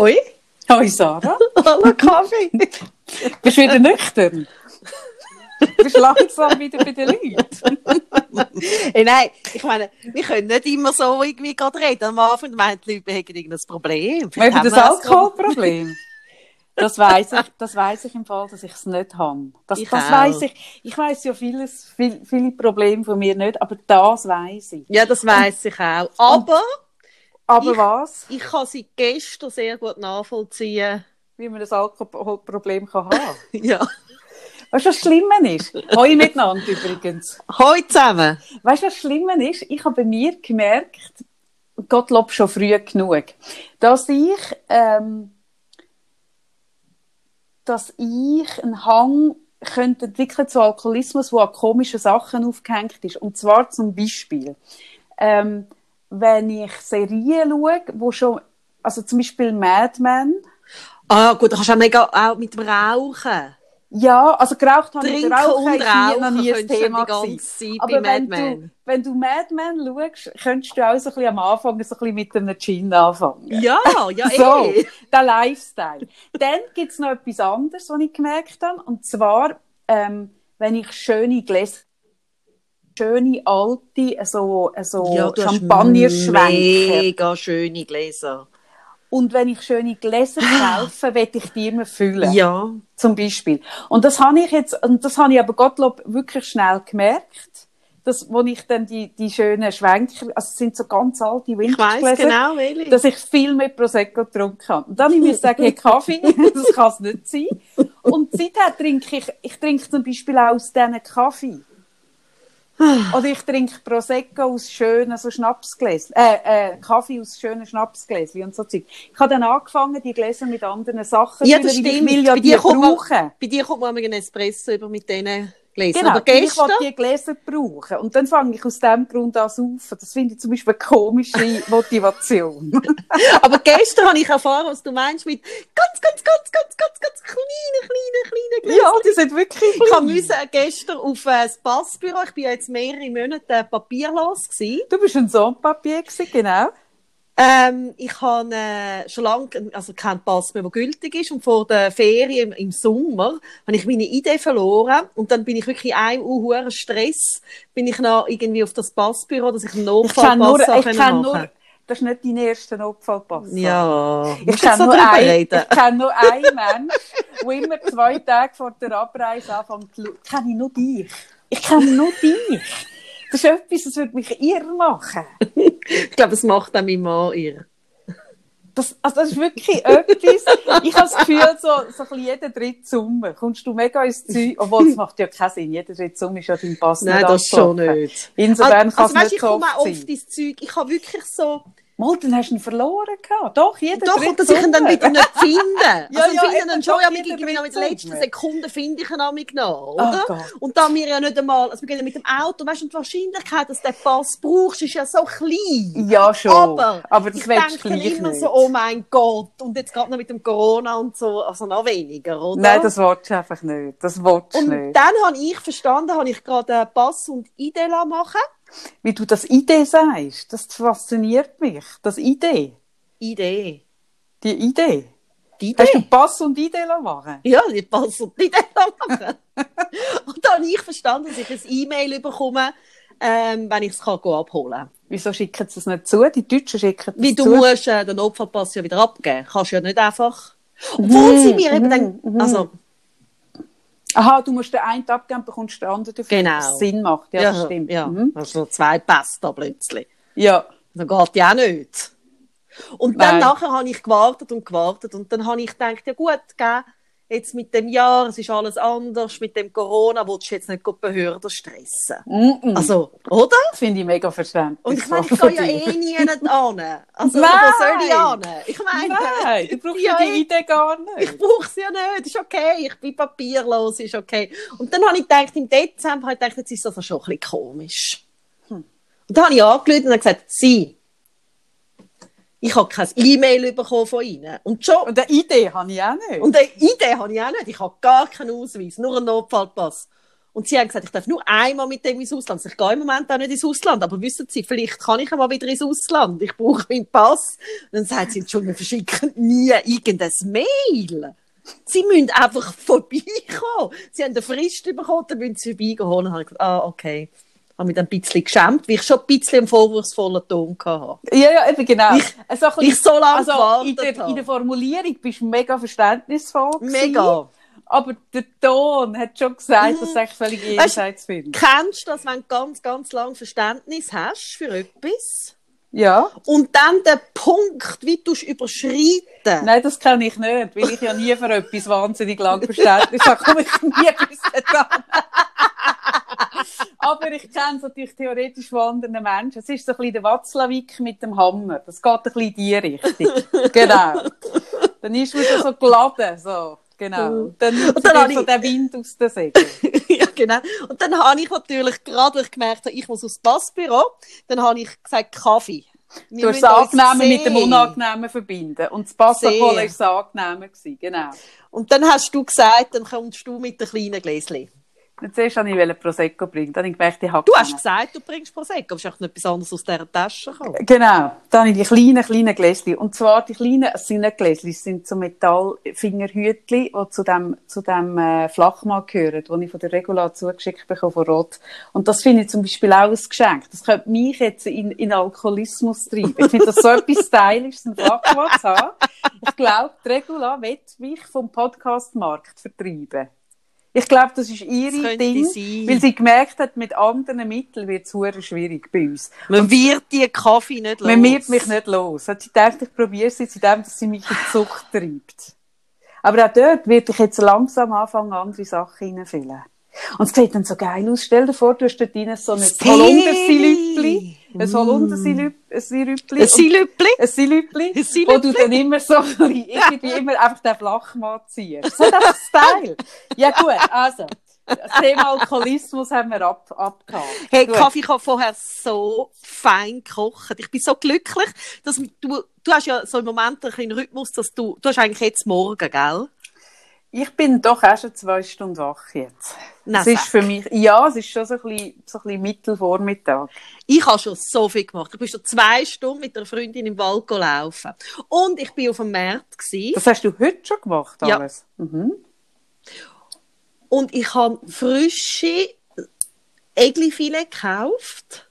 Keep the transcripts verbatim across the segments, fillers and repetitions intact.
Hoi. Hoi Sarah. Hallo Kaffee. Bist du wieder nüchtern? Bist du langsam wieder bei den Leuten? Hey, nein, ich meine, wir können nicht immer so irgendwie gerade reden. Am Anfang meinen die Leute, wir hätten irgendein Problem. Wir haben das Alkoholproblem. Das weiss ich, das weiss ich im Fall, dass ich es nicht habe. Das, ich das weiss ich. Ich weiss ja vieles, viel, viele Probleme von mir nicht, aber das weiss ich. Ja, das weiss ich auch. Aber, aber ich, was? Ich kann sie gestern sehr gut nachvollziehen. Wie man das Alkoholproblem kann haben. Ja. Weißt du, was Schlimme ist? Hoi miteinander übrigens. Hoi zusammen. Weißt du, was Schlimme ist? Ich habe bei mir gemerkt, Gottlob schon früh genug, dass ich, ähm, dass ich einen Hang könnte entwickeln zu Alkoholismus, der an komischen Sachen aufgehängt ist. Und zwar zum Beispiel, ähm, wenn ich Serien schaue, wo schon, also zum Beispiel Mad Men. Ah gut, da kannst du auch mega auch mit dem Rauchen. Ja, also geraucht habe ich Rauchen und Rauchen noch nie ein Thema gewesen. Aber wenn du, wenn du Mad Men schaust, könntest du auch so ein bisschen am Anfang so ein bisschen mit einem Gin anfangen. Ja, ja, so, eh. Der Lifestyle. Dann gibt's noch etwas anderes, was ich gemerkt habe. Und zwar, ähm, wenn ich schöne Gläser, schöne alte, so, so ja, Champagner-Schwenke. Mega schöne Gläser. Und wenn ich schöne Gläser kaufe, will ich die immer füllen. Ja. Zum Beispiel. Und das habe ich jetzt, und das habe ich aber Gottlob wirklich schnell gemerkt, dass, wo ich dann die, die schönen Schwenker, also es sind so ganz alte Wintergläser. Ich weiss genau, welche. Dass ich viel mehr Prosecco getrunken habe. Und dann muss ich sagen, hey, Kaffee, das kann es nicht sein. Und seither trinke ich, ich trinke zum Beispiel auch aus diesen Kaffee. Oder ich trinke Prosecco aus schönen so Schnapsgläschen, äh, äh, Kaffee aus schönen Schnapsgläschen und so Zeug. Ich habe dann angefangen, die Gläser mit anderen Sachen zu ja, das stimmt. Ich will ja bei die brauchen. Bei dir kommt man einen Espresso über mit diesen Gläsern. Genau, aber gestern... ich will die Gläser brauchen. Und dann fange ich aus diesem Grund an zu saufen. Das finde ich zum Beispiel eine komische Motivation. Aber gestern habe ich erfahren, was du meinst mit ganz, ganz, ganz, ganz, ganz, ganz kleinen, kleinen, kleinen Gläsern. Ja, die sind wirklich klein. Ich habe müssen gestern auf das Passbüro, ich bin ja jetzt mehrere Monate papierlos gewesen. Du bist ein Sans-Papier gewesen, genau. Ähm, ich habe äh, schon lange also keinen Pass mehr, der gültig ist. Und vor der Ferien im, im Sommer habe ich meine Idee verloren. Und dann bin ich wirklich in einem hohen Stress, bin ich noch irgendwie auf das Passbüro, dass ich einen Notfallpass machen kann. Ich kenne nur, das ist nicht dein erster Notfallpass. Ja, ich kenne nur, kenn nur einen Mensch, der immer zwei Tage vor der Abreise anfängt zu schauen. Ich kenne nur dich. Ich kenne nur dich. Das ist etwas, das würde mich irre machen. Ich glaube, es macht auch mein Mann irre. Das, also das ist wirklich etwas, ich habe das Gefühl, so, so ein bisschen jeden dritten Sommer kommst du mega ins Zeug, obwohl es macht ja keinen Sinn, jeder dritte Sommer ist ja dein Pass nicht. Nein, das schon nicht. Insofern kann es nicht ich komme auch oft ins Zeug, ich habe wirklich so... Mal, dann hast du ihn verloren gehabt. Doch, jeder Doch, und dass ich ihn dann wieder nicht finde. Ja, also, ich ja, finde ja, ihn schon, ja, mit der letzten Sekunde finde ich ihn auch nicht noch, oder? Oh, und da wir ja nicht einmal, also wir gehen ja mit dem Auto, weißt du, die Wahrscheinlichkeit, dass du den Pass brauchst, ist ja so klein. Ja, schon. Aber, aber das ich denke dann immer nicht so, oh mein Gott, und jetzt gerade noch mit dem Corona und so, also noch weniger, oder? Nein, das willst du einfach nicht. Das willst du nicht. Und dann habe ich verstanden, habe ich gerade Pass und I D machen. Wie du das Idee sagst, das fasziniert mich. Das Idee. Idee. Die Idee. Die Idee. Hast du Pass und Idee machen? Ja, die Pass und Idee machen. Und da habe ich verstanden, dass ich ein E-Mail bekomme, ähm, wenn ich es abholen kann. Wieso schicken sie es nicht zu? Die Deutschen schicken es zu. Weil du musst äh, den Notfallpass ja wieder abgeben. Kannst ja nicht einfach. Obwohl mm, sie mir mm, eben dann... Also, aha, du musst den einen abgeben, bekommst den anderen dafür, genau. Was Sinn macht. Ja, ja, das stimmt. Ja. Mhm. Hast du noch zwei Pässe da plötzlich. Ja. Dann geht die auch nicht. Und Nein. Dann nachher habe ich gewartet und gewartet und dann habe ich gedacht, ja gut, gell, jetzt mit dem Jahr, es ist alles anders, mit dem Corona willst du jetzt nicht die Behörden stressen. Mm-mm. Also, oder? Das finde ich mega verständlich. Und ich meine, ich gehe ja eh nie an. Also, Nein. Wo soll ich an? Ich meine, Nein, du brauchst ja die Idee gar nicht. Ich brauche sie ja nicht, ist okay, ich bin papierlos, ist okay. Und dann habe ich gedacht, im Dezember, habe ich gedacht, jetzt ist das schon ein bisschen komisch. Hm. Und dann habe ich angerufen und gesagt, sie, ich habe kein E-Mail bekommen von Ihnen. Und schon. Und eine Idee habe ich auch nicht. Und eine Idee habe ich auch nicht. Ich habe gar keinen Ausweis, nur einen Notfallpass. Und sie haben gesagt, ich darf nur einmal mit dem ins Ausland. Ich gehe im Moment auch nicht ins Ausland, aber wissen Sie, vielleicht kann ich einmal wieder ins Ausland. Ich brauche meinen Pass. Und dann sagt sie, Entschuldigung, wir verschicken nie irgendein Mail. Sie müssen einfach vorbeikommen. Sie haben eine Frist bekommen, dann müssen sie vorbeigehen. Und habe ich gesagt, ah, okay. Ich habe mich dann ein bisschen geschämt, weil ich schon ein bisschen einen vorwurfsvollen Ton hatte. Ja, ja, eben genau. Ich, also ein bisschen, ich so lange also gewartet in der, in der Formulierung bist du mega verständnisvoll gewesen. Mega. Aber der Ton hat schon gesagt, dass ich völlig jenseits finde. Kennst du das, wenn du ganz, ganz lange Verständnis hast für etwas? Ja. Und dann der Punkt, wie du es überschreiten. Nein, das kann ich nicht, weil ich ja nie für etwas wahnsinnig lange Verständnis habe. Da komme ich nie bis dahin. Aber ich kenne es natürlich theoretisch wandernde Menschen. Es ist so ein bisschen der Watzlawick mit dem Hammer. Das geht ein bisschen in die Richtung. Genau. Dann ist man so geladen, so. Genau. Dann nimmt dann so ich... der Wind aus der Segel. Ja, genau. Und dann habe ich natürlich gerade, weil ich gemerkt habe, ich muss aufs Passbüro, dann habe ich gesagt, Kaffee. Wir durch das Angenehme mit dem Unangenehmen verbinden. Und das Passabol war das Angenehme. Genau. Und dann hast du gesagt, dann kommst du mit den kleinen Gläschen. Zuerst wollte ich Prosecco bringen. Dann habe ich gemerkt, ich habe Du hast gesagt, du bringst Prosecco. Aber ist etwas anderes aus dieser Tasche gekommen. Genau. Dann habe ich die kleinen, kleinen Gläschen. Und zwar die kleinen, es sind nicht Gläschen, es sind so Metallfingerhütchen, die zu dem, zu dem äh, Flachmann gehören, den ich von der Regula zugeschickt bekomme, von Rot. Und das finde ich zum Beispiel auch ein Geschenk. Das könnte mich jetzt in, in Alkoholismus treiben. Ich finde das so etwas Stylisches, einen Flachmann zu haben. Ich glaube, die Regula will mich vom Podcast-Markt vertreiben. Ich glaube, das ist ihre das Ding, sein. Weil sie gemerkt hat, mit anderen Mitteln wird es sehr schwierig bei uns. Man und wird die Kaffee nicht los. Man wird mich nicht los. Hat sie gedacht, ich probiere es jetzt, indem sie mich in die Sucht treibt. Aber auch dort werde ich jetzt langsam anfangen, andere Sachen hineinfüllen. Und es sieht dann so geil aus. Stell dir vor, du hast dort drin so ein Holundersilüppli. Ein Holundersilüppli. Ein Silüppli. Ein Silüppli. Wo du dann immer so, irgendwie immer einfach den Flachmann ziehst. So das Style. Ja gut, also. Das Thema Alkoholismus haben wir ab, abgehauen. Hey, gut. Kaffee kann vorher so fein kochen. Ich bin so glücklich, dass du, du hast ja so im Moment einen kleinen Rhythmus, dass du, du hast eigentlich jetzt morgen, gell? Ich bin doch auch schon zwei Stunden wach jetzt. Es ist für mich, ja, es ist schon so ein bisschen, so ein bisschen Mittelvormittag. Ich habe schon so viel gemacht. Ich bin schon zwei Stunden mit einer Freundin im Wald gelaufen. Und ich war auf dem Markt. Gewesen. Das hast du heute schon gemacht, alles? Ja. Mhm. Und ich habe frische Egli-Filet gekauft.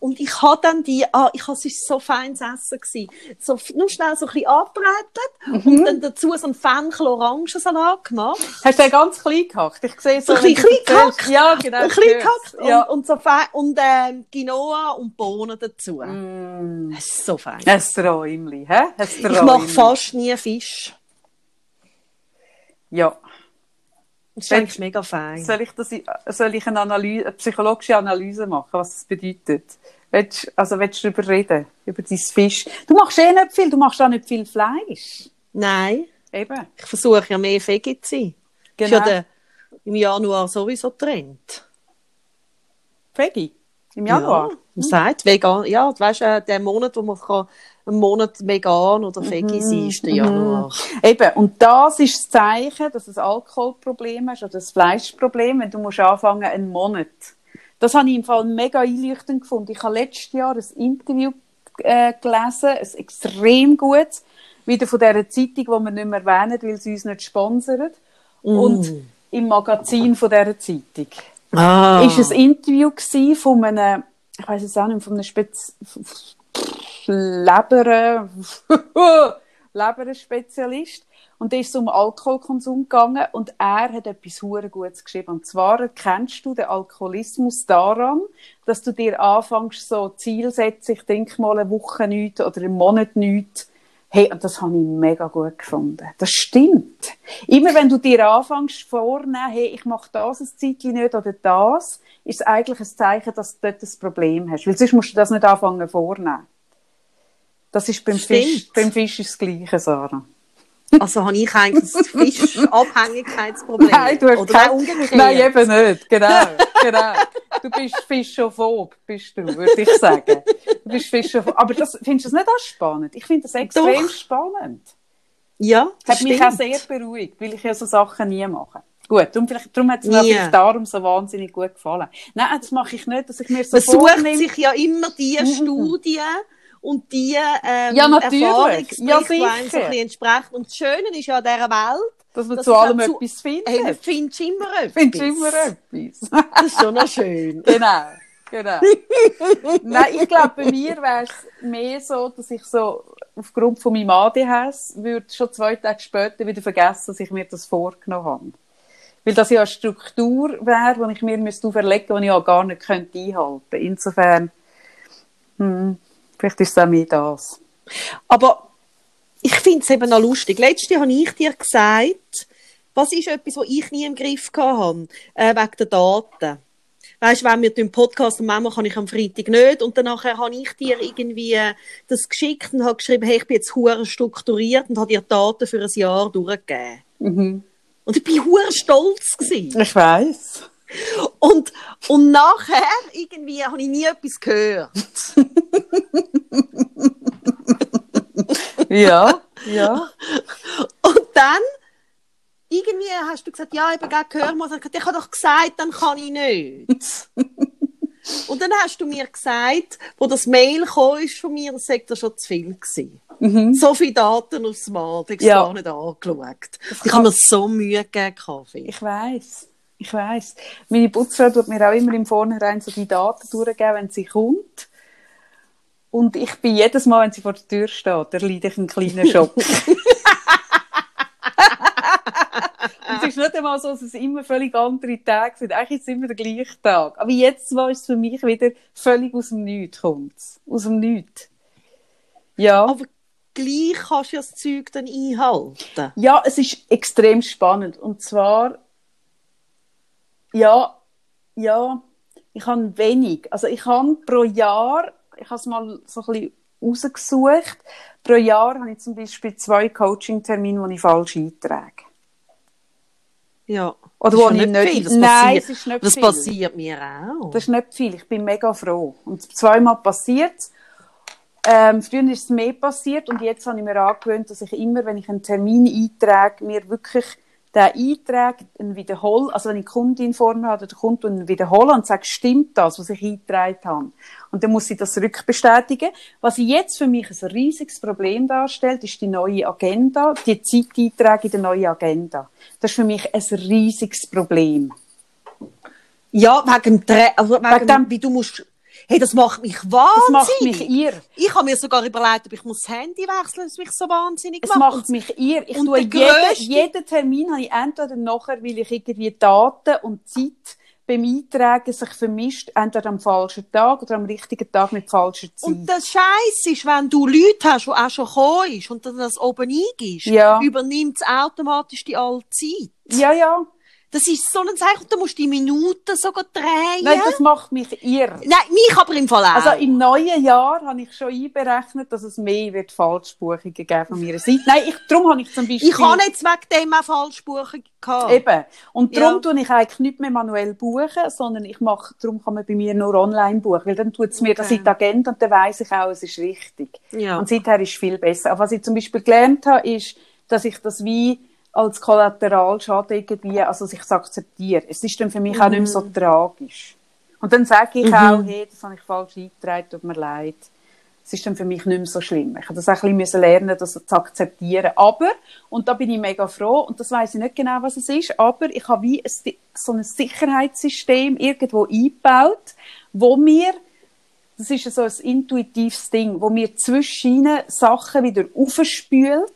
Und ich habe dann die, ah, ich habe, es war so feines Essen gewesen. So, nur schnell so ein bisschen angebrätelt, mhm, und dann dazu so einen feinen Orangensalat gemacht. Hast du den ganz klein gehackt? Ich sehe so, so ein bisschen gehackt. Ja, genau. Klein gehackt und, ja, und so fein, und, ähm, Quinoa und Bohnen dazu. Mm. Das ist so fein. Ein Träumli, hä? Ein Träumli. Ich mache fast nie Fisch. Ja. Das ist eigentlich mega fein. Soll ich, das, soll ich eine, Analyse, eine psychologische Analyse machen, was das bedeutet? Willst, also willst du darüber reden? Über dein Fisch? Du machst eh nicht viel, du machst auch nicht viel Fleisch. Nein. Eben. Ich versuche ja mehr Veggie zu sein. Genau. Ist ja der, im Januar sowieso Trend. Veggie? Im Januar? Ja, man sagt vegan. Ja, du weißt, äh, der Monat, wo man kann, einen Monat vegan oder Veggie sein, ist der Januar. Mm-hmm. Eben, und das ist das Zeichen, dass du ein Alkoholproblem hast oder ein Fleischproblem, wenn du musst anfangen, einen Monat. Das habe ich im Fall mega einleuchtend gefunden. Ich habe letztes Jahr ein Interview äh, gelesen, ein extrem gutes, wieder von dieser Zeitung, die wir nicht mehr erwähnen, weil sie uns nicht sponsern. Mm. Und im Magazin von dieser Zeitung. Ah. Ist ein Interview gewesen von einem, ich weiss es auch nicht, von einem Spez... Leber... Leber-Spezialist. Und da ist es um Alkoholkonsum gegangen und er hat etwas hure Gutes geschrieben. Und zwar erkennst du den Alkoholismus daran, dass du dir anfängst, so Ziel setzen, ich denke mal eine Woche nichts oder einen Monat nichts. Hey, und das habe ich mega gut gefunden. Das stimmt. Immer wenn du dir anfängst vornehmen, hey, ich mache das ein Zeitchen nicht oder das, ist es eigentlich ein Zeichen, dass du dort ein Problem hast. Weil sonst musst du das nicht anfangen vornehmen. Das ist beim Stimmt. Fisch, beim Fisch ist das Gleiche, Sarah. Also habe ich eigentlich ein Fischabhängigkeitsproblem? Nein, du hast oder kein... umgekehrt? Nein, eben nicht. Genau, genau. Du bist fischophob, bist du, würde ich sagen. Du bist fischophob. Aber das, findest du das nicht auch spannend? Ich finde das extrem Doch. Spannend. Ja, das hat stimmt. mich auch sehr beruhigt, weil ich ja so Sachen nie mache. gut. Darum, darum hat es mir yeah. darum so wahnsinnig gut gefallen. Nein, das mache ich nicht, dass ich mir so Man vornehme. Sucht sich ja immer die Studien und die ähm, ja, Erfahrungsberichte, ja, die einem so ein bisschen entsprechen. Und das Schöne ist ja an dieser Welt, dass man dass zu allem etwas findet. Hey, man findet immer etwas. Findest immer etwas. Das ist schon noch schön. Genau. Genau. Nein, ich glaube, bei mir wäre es mehr so, dass ich so aufgrund von meinem A D H S würde schon zwei Tage später wieder vergessen, dass ich mir das vorgenommen habe. Weil das ja eine Struktur wäre, die ich mir müsste auferlegen müsste, die ich auch gar nicht könnte einhalten könnte. Insofern, hm, vielleicht ist es auch mehr das. Aber ich finde es eben noch lustig. Letztes habe ich dir gesagt, was ist etwas, was ich nie im Griff hatte, äh, wegen der Daten. Weisst, wenn wir den Podcast machen, kann ich am Freitag nicht. Und danach habe ich dir irgendwie das geschickt und habe geschrieben, hey, ich bin jetzt hure strukturiert und habe dir Daten für ein Jahr durchgegeben. Mhm. Und ich bin hure stolz gewesen. Ich weiss. Und, und nachher irgendwie habe ich nie etwas gehört. Ja, ja. Und dann irgendwie hast du gesagt, ja, eben gerade gehört muss. Ich habe doch gesagt, dann kann ich nicht. Und dann hast du mir gesagt, wo das Mail kam, ist von mir, das sei da schon zu viel gewesen. Mhm. So viele Daten aufs Mal, ich habe ja. gar nicht angeschaut. Ich habe mir so Mühe gegeben, Kaffee. Ich weiss, ich weiss. Meine Putzfrau tut mir auch immer im Vornherein so die Daten durchgeben, wenn sie kommt. Und ich bin jedes Mal, wenn sie vor der Tür steht, erleide ich einen kleinen Schock. Es ist nicht einmal so, dass es immer völlig andere Tage sind. Eigentlich ist es immer der gleiche Tag. Aber jetzt war es für mich wieder völlig aus dem Nichts kommt. Aus dem Nichts. Ja. Aber gleich kannst du ja das Zeug dann einhalten. Ja, es ist extrem spannend. Und zwar, ja, ja, ich habe wenig. Also ich habe pro Jahr, ich habe es mal so ein bisschen rausgesucht, pro Jahr habe ich zum Beispiel zwei Coaching-Termine, die ich falsch eintrage. Ja. Oder wo ich nicht viel. Das Nein, es ist nicht das viel. Das passiert mir auch. Das ist nicht viel. Ich bin mega froh. Und zweimal passiert es. Ähm, früher ist es mehr passiert und jetzt habe ich mir angewöhnt, dass ich immer, wenn ich einen Termin eintrage, mir wirklich den Eintrag wiederhole. Also wenn ich eine Kundin vorne habe, der Kunde einen wiederhole und sage, stimmt das, was ich eingetragen habe? Und dann muss ich das rückbestätigen. Was jetzt für mich ein riesiges Problem darstellt, ist die neue Agenda, die Zeiteinträge in der neuen Agenda. Das ist für mich ein riesiges Problem. Ja, wegen dem, also wegen, wegen dem, wie du musst, hey, das macht mich wahnsinnig. Das macht mich irr. Ich habe mir sogar überlegt, ob ich das Handy wechseln muss, weil es mich so wahnsinnig macht. Es macht mich irr. Ich tue jeden, jeden Termin habe ich entweder nachher, weil ich irgendwie Daten und Zeit beim Eintragen sich vermischt, entweder am falschen Tag oder am richtigen Tag mit falscher Zeit. Und das Scheiss ist, wenn du Leute hast, die auch schon gekommen ist und dann das oben eingibst, ja. übernimmt es automatisch die alte Zeit. Ja, ja. Das ist so ein Zeichen, da musst du die Minuten sogar drehen. Nein, das macht mich irr. Nein, mich aber im Fall auch. Also im neuen Jahr habe ich schon einberechnet, dass es mehr wird Falschbuchungen geben von meiner Seite. Nein, ich, darum habe ich zum Beispiel... Ich habe jetzt wegen dem auch Falschbuchungen gehabt. Eben. Und darum ja. tue ich eigentlich nicht mehr manuell buchen, sondern ich mache, darum kann man bei mir nur online buchen, weil dann tut es mir okay. das in die Agenda und dann weiss ich auch, es ist richtig. Ja. Und seither ist es viel besser. Aber was ich zum Beispiel gelernt habe, ist, dass ich das wie... als Kollateralschaden irgendwie, also dass ich es akzeptiere. Es ist dann für mich mm. auch nicht mehr so tragisch. Und dann sage ich mm-hmm. auch, hey, das habe ich falsch eingetragen, tut mir leid. Es ist dann für mich nicht mehr so schlimm. Ich habe das auch ein bisschen lernen, das zu akzeptieren. Aber, und da bin ich mega froh, und das weiss ich nicht genau, was es ist, aber ich habe wie ein, so ein Sicherheitssystem irgendwo eingebaut, wo mir, das ist so ein intuitives Ding, wo mir zwischen Sachen wieder aufspült,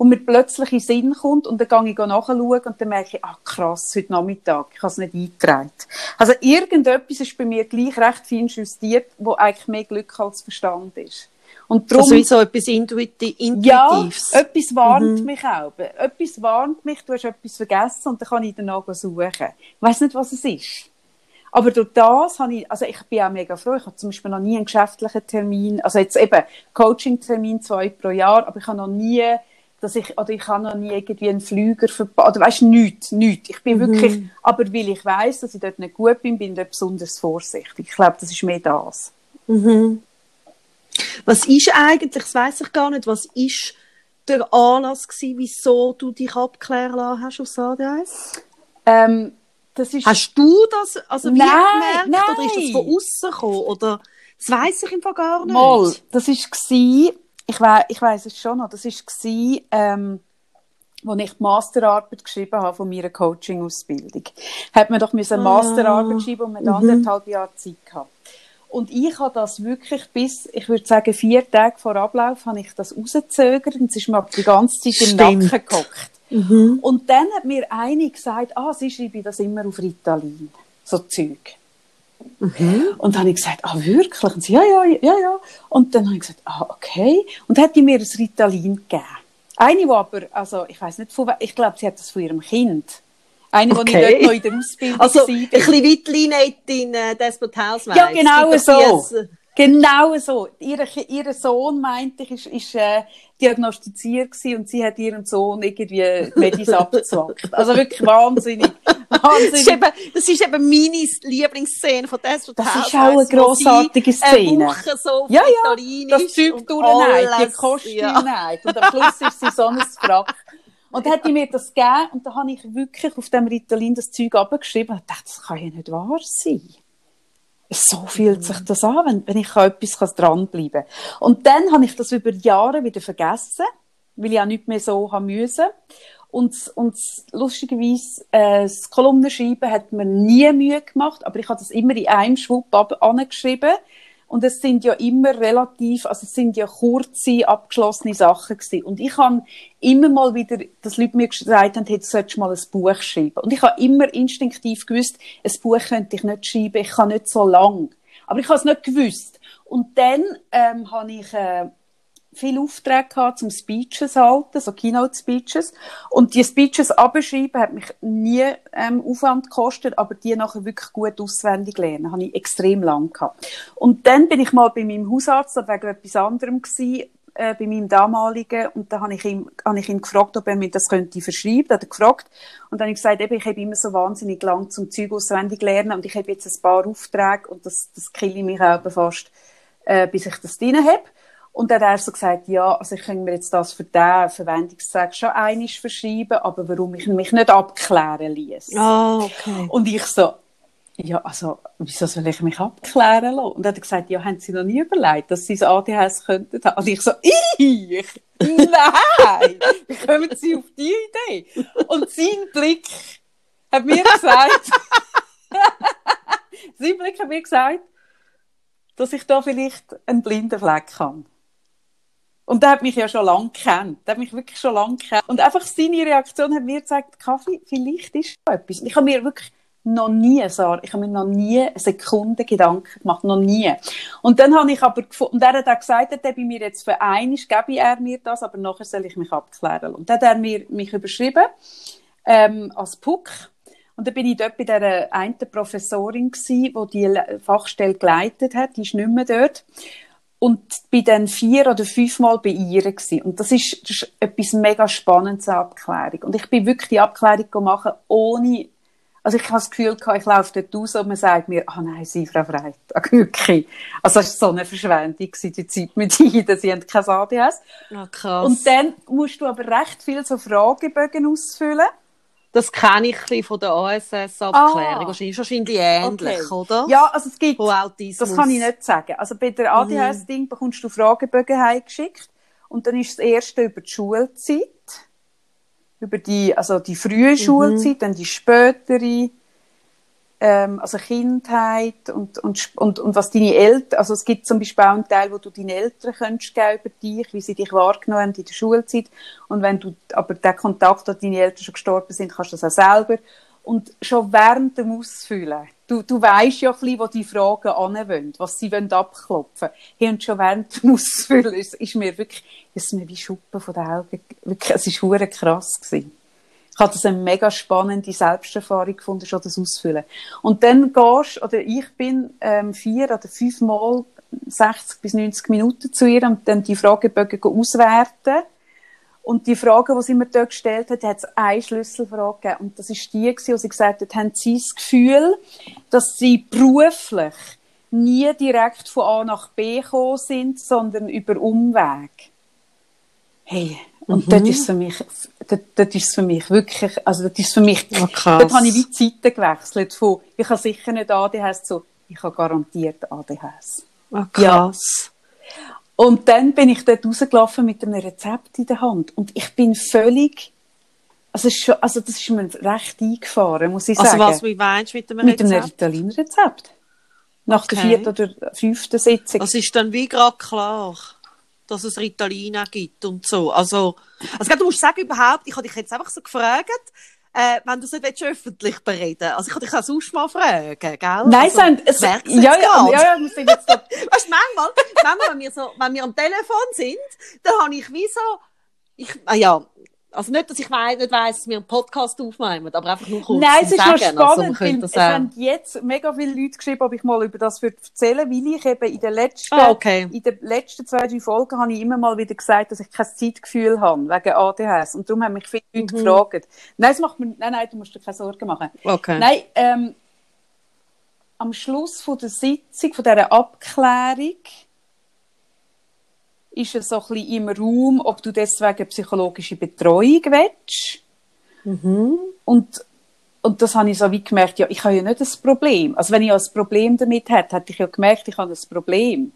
und mir plötzlich in Sinn kommt und dann gehe ich nachschauen und dann merke ich, ah krass, heute Nachmittag, ich habe es nicht eingetragen. Also irgendetwas ist bei mir gleich recht fein justiert, wo eigentlich mehr Glück als Verstand ist. Und drum, also wie so etwas Intuiti- Intuitives. Ja, etwas warnt mhm. mich auch. Etwas warnt mich, du hast etwas vergessen und dann kann ich danach suchen. Ich weiss nicht, was es ist. Aber durch das habe ich, also ich bin auch mega froh, ich habe zum Beispiel noch nie einen geschäftlichen Termin, also jetzt eben Coaching-Termin, zwei pro Jahr, aber ich habe noch nie... dass ich, oder ich habe noch nie irgendwie einen Flüger verpasst, oder weisst du, nichts, nichts. Ich bin mhm. wirklich, aber weil ich weiss, dass ich dort nicht gut bin, bin ich dort besonders vorsichtig. Ich glaube, das ist mehr das. Mhm. Was ist eigentlich, das weiss ich gar nicht, was ist der Anlass gewesen, wieso du dich abklären lassen hast aufs A D H S? Ähm, das ist... Hast du das also nein, wie gemerkt? Nein. Oder ist das von aussen gekommen? Oder das weiss ich im Fall gar nicht. Mal, das war, ich, we- ich weiss es schon noch, das war, ähm, als ich die Masterarbeit geschrieben habe von meiner Coaching-Ausbildung. Hat man doch eine ah. Masterarbeit schreiben und man mhm. anderthalb Jahre Zeit gehabt. Und ich habe das wirklich bis, ich würde sagen, vier Tage vor Ablauf, habe ich das rausgezögert und es ist mir die ganze Zeit im Nacken gehockt. Mhm. Und dann hat mir eine gesagt, ah, sie schreibe das immer auf Ritalin, so Zeug. Mhm. Und dann habe ich gesagt, ah, wirklich? Und sie, ja, ja, ja, ja. Und dann habe ich gesagt, ah, okay. Und dann hat die mir ein Ritalin gegeben. Eine, die aber, also ich weiss nicht, von, ich glaube, sie hat das von ihrem Kind. Eine, die okay. ich dort noch in der Ausbildung also, war. Also, ein bisschen Weitlinie in äh, Desperate Housewives. Ja, genau so. Ein... Genau so. Ihr, ihr Sohn, meinte ich, ist, ist äh, diagnostiziert gewesen und sie hat ihrem Sohn irgendwie Medis abgezwackt. Also wirklich wahnsinnig. wahnsinnig. Das ist eben, das ist eben meine Lieblingsszene von Desperate Housewives. Das ist auch eine grossartige Szene. Woche so ja, ja, das Zeug durchneidet, die Kosten ja. neigt. Und am Schluss ist sie so ein Frack. Und dann hat die mir das gegeben und da habe ich wirklich auf dem Ritalin das Zeug abgeschrieben und dachte, das kann ja nicht wahr sein. So fühlt sich das an, wenn, wenn ich an etwas dranbleiben kann. Und dann habe ich das über Jahre wieder vergessen, weil ich auch nicht mehr so haben müssen. Und, und lustigerweise, äh, das Kolumnenschreiben hat mir nie Mühe gemacht, aber ich habe das immer in einem Schwupp angeschrieben. Und es sind ja immer relativ, also es sind ja kurze, abgeschlossene Sachen gewesen. Und ich habe immer mal wieder, dass Leute mir gesagt haben, hey, du solltest mal ein Buch schreiben. Und ich habe immer instinktiv gewusst, ein Buch könnte ich nicht schreiben, ich kann nicht so lang. Aber ich habe es nicht gewusst. Und dann ähm, habe ich äh, viele Aufträge gehabt, um Speeches zu halten, so Keynote-Speeches. Und die Speeches abschreiben hat mich nie ähm, Aufwand gekostet, aber die nachher wirklich gut auswendig lernen, habe ich extrem lang gehabt. Und dann bin ich mal bei meinem Hausarzt, da war wegen etwas anderem gewesen, äh, bei meinem damaligen, und da habe ich ihn, habe ich ihn gefragt, ob er mir das könnte verschreiben, hat er gefragt. Und dann habe ich gesagt, eben, ich habe immer so wahnsinnig lang zum Zeug auswendig lernen und ich habe jetzt ein paar Aufträge und das, das kille mich auch fast, äh, bis ich das drin habe. Und dann hat er so gesagt, ja, also ich könnte mir jetzt das für den Verwendungszweck schon einmal verschreiben, aber warum ich mich nicht abklären ließ. Ah, oh, okay. Und ich so, ja, also, wieso soll ich mich abklären lassen? Und dann hat er gesagt, ja, haben Sie noch nie überlegt, dass Sie das A D H S könnten haben? Und ich so, ich? Nein! Wie kommen Sie auf die Idee? Und sein Blick hat mir gesagt, sein Blick hat mir gesagt, dass ich da vielleicht einen blinden Fleck habe. Und der hat mich ja schon lange gekannt. Der hat mich wirklich schon lange gekannt. Und einfach seine Reaktion hat mir gezeigt, Kaffee, vielleicht ist da etwas. Ich habe mir wirklich noch nie, Sarah, ich habe mir noch nie eine Sekunde Gedanken gemacht. Noch nie. Und dann habe ich aber gefunden, und er hat auch gesagt, er bei mir jetzt für einmal, gebe er mir das, aber nachher soll ich mich abklären. Und dann hat er mir, mich überschrieben, ähm, als Puck. Und dann bin ich dort bei dieser einen Professorin gsi, die die Fachstelle geleitet hat, die ist nicht mehr dort. Und bin dann vier oder fünfmal bei ihr gewesen. Und das ist, das ist etwas mega Spannendes, eine Abklärung. Und ich bin wirklich die Abklärung machen, ohne, also ich habe das Gefühl gehabt, ich laufe dort raus und man sagt mir, ah nein, Sie, Frau Freitag, wirklich. Also es war so eine Verschwendung, die Zeit mit Ihnen, Sie haben kein A D H S. Oh, krass. Und dann musst du aber recht viel so Fragebögen ausfüllen. Das kenne ich ein bisschen von der A S S-Abklärung. Ah. Wahrscheinlich, wahrscheinlich ähnlich, okay. Oder? Ja, also es gibt, das kann ich nicht sagen. Also bei der A D H S-Ding bekommst du Fragebögen heimgeschickt und dann ist das erste über die Schulzeit, über die, also die frühe mhm. Schulzeit, dann die spätere, ähm, also Kindheit und, und, und, und was deine Eltern, also es gibt zum Beispiel auch einen Teil, wo du deinen Eltern könntest geben über dich, wie sie dich wahrgenommen haben in der Schulzeit. Und wenn du aber den Kontakt, an deine Eltern schon gestorben sind, kannst du das auch selber. Und schon während dem Ausfüllen, du, du weisst ja ein bisschen, wo die Fragen anwollen, was sie wollen abklopfen. Hey, und schon während dem Ausfüllen ist, ist mir wirklich, ist mir wie Schuppen von den Augen, wirklich, es ist verdammt krass gewesen. Ich habe das eine mega spannende Selbsterfahrung gefunden, schon das Ausfüllen. Und dann gehst, oder ich bin ähm, vier oder fünfmal sechzig bis neunzig Minuten zu ihr und dann die Fragebögen auswerten. Und die Fragen, die sie mir dort gestellt hat, hat es eine Schlüsselfrage gegeben. Und das war die, wo sie gesagt hat, haben Sie das Gefühl, dass Sie beruflich nie direkt von A nach B gekommen sind, sondern über Umweg? Hey, und mhm. dort ist für mich, das, das ist für mich wirklich, also das ist für mich, oh, dort habe ich wie Zeiten gewechselt von, ich habe sicher nicht A D H S, so, ich habe garantiert A D H S. Oh, krass. Ja. Und dann bin ich dort rausgelaufen mit einem Rezept in der Hand und ich bin völlig, also, schon, also das ist mir recht eingefahren, muss ich also sagen. Also was, wie meinst du mit einem Rezept? Mit einem Ritalin-Rezept. Nach okay. der vierten oder fünften Sitzung. Das ist dann wie gerade klar, dass es Ritalin auch gibt und so. Also, also du musst sagen, überhaupt, ich habe dich jetzt einfach so gefragt, äh, wenn du es nicht öffentlich bereden willst. Also ich habe dich auch sonst mal fragen, gell? Nein, also, sind, es, ja, ja, ja, ja, wir sind jetzt da. Weißt du, manchmal, manchmal wenn, wir so, wenn wir am Telefon sind, dann habe ich wie so, ich, ah ja, also nicht, dass ich weiss, nicht weiss, dass wir einen Podcast aufnehmen, aber einfach nur kurz. Nein, es ist sagen. Noch spannend, also, es haben jetzt mega viele Leute geschrieben, ob ich mal über das erzählen würde, weil ich eben in den letzten, ah, okay. in den letzten zwei, drei Folgen habe ich immer mal wieder gesagt, dass ich kein Zeitgefühl habe, wegen A D H S. Und darum haben mich viele Leute mhm. gefragt. Nein, das macht mir, nein, nein, du musst dir keine Sorgen machen. Okay. Nein, ähm, am Schluss von der Sitzung, von dieser Abklärung, ist es so ein bisschen im Raum, ob du deswegen psychologische Betreuung willst. Mhm. Und, und das habe ich so wie gemerkt, ja, ich habe ja nicht das Problem. Also wenn ich ein Problem damit hätte, hätte ich ja gemerkt, ich habe ein Problem.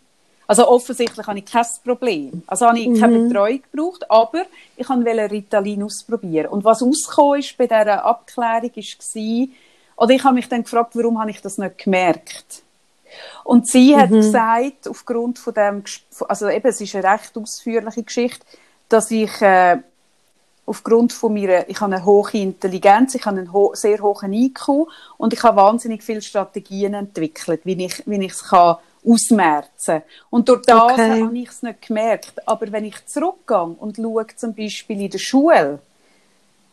Also offensichtlich habe ich kein Problem. Also habe ich mhm. keine Betreuung gebraucht, aber ich wollte Ritalin ausprobieren. Und was rausgekommen ist bei dieser Abklärung, war, oder ich habe mich dann gefragt, warum habe ich das nicht gemerkt? Und sie hat mhm. gesagt, aufgrund von dem, also eben, es ist eine recht ausführliche Geschichte, dass ich äh, aufgrund von meiner, ich habe eine hohe Intelligenz, ich habe einen ho- sehr hohen I Q und ich habe wahnsinnig viele Strategien entwickelt, wie ich, wie ich es kann ausmerzen. Und durch das okay. habe ich es nicht gemerkt. Aber wenn ich zurückgehe und schaue zum Beispiel in der Schule,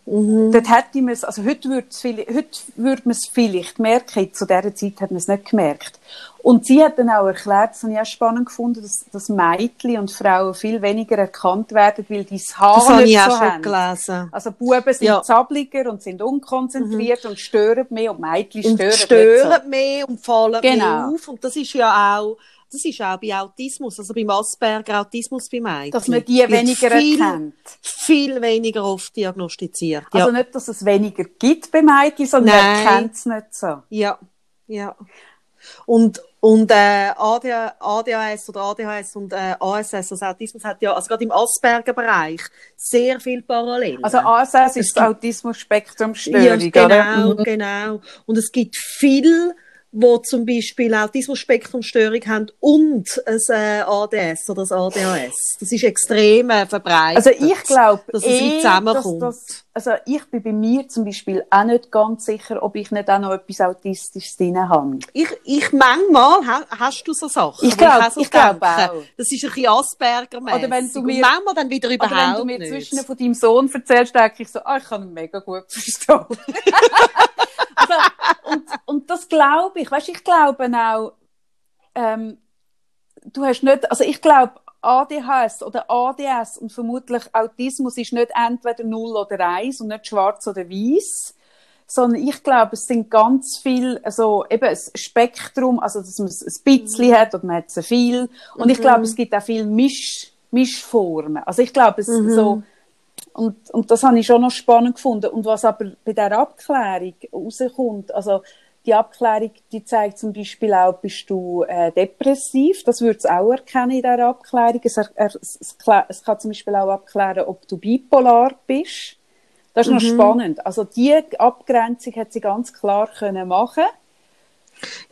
mhm. dort hätte man es, also heute würde man es vielleicht merken, zu dieser Zeit hat man es nicht gemerkt. Und sie hat dann auch erklärt, das habe ich auch spannend gefunden, dass, dass Mädchen und Frauen viel weniger erkannt werden, weil die das Haar das habe nicht ich so auch schon gelesen. Also Buben sind ja. zabliger und sind unkonzentriert mhm. und stören mehr und Mädchen stören, und stören mehr und fallen genau. mehr auf. Und das ist ja auch, das ist auch bei Autismus, also beim Asperger Autismus bei Mädchen. Dass man die weniger viel, erkennt. Viel weniger oft diagnostiziert. Also ja. nicht, dass es weniger gibt bei Mädchen, sondern man erkennt es nicht so. Ja, ja. Und, und äh, A D H S oder A D H S und äh, A S S, also Autismus hat ja, also gerade im Asperger-Bereich, sehr viel Parallelen. Also A S S ist das Autismus-Spektrum-Störung, ja, genau, oder? Genau. Und es gibt viel, wo zum Beispiel Autismus-Spektrum-Störung haben und ein äh, A D S oder ein A D H S. Das ist extrem äh, verbreitet. Also ich glaube, dass es eh, zusammenkommt. Dass das, also ich bin bei mir zum Beispiel auch nicht ganz sicher, ob ich nicht auch noch etwas Autistisches drin habe. Ich, ich manchmal ha, hast du so Sachen. Ich glaube ich, ich glaub auch. Das ist ein bisschen Asperger-mäßig. Oder wenn du mir, manchmal dann wieder überhaupt oder wenn du mir nicht. Zwischen von deinem Sohn erzählst, denke ich so, ah, ich kann ihn mega gut verstehen. Also, und, und das glaube ich. Weißt, ich glaube auch, ähm, du hast nicht, also ich glaube, A D H S oder A D S und vermutlich Autismus ist nicht entweder null oder eins und nicht schwarz oder weiß, sondern ich glaube, es sind ganz viele, also eben ein Spektrum, also dass man es ein bisschen hat oder man hat so viel. Und mhm. ich glaube, es gibt auch viele Misch, Mischformen. Also ich glaube, es mhm. so, Und, und das habe ich schon noch spannend gefunden. Und was aber bei dieser Abklärung rauskommt, also die Abklärung, die zeigt zum Beispiel auch, bist du äh, depressiv, das würde es auch erkennen in dieser Abklärung. Es, er, er, es, es kann zum Beispiel auch abklären, ob du bipolar bist. Das ist mhm. noch spannend. Also die Abgrenzung hat sie ganz klar können machen.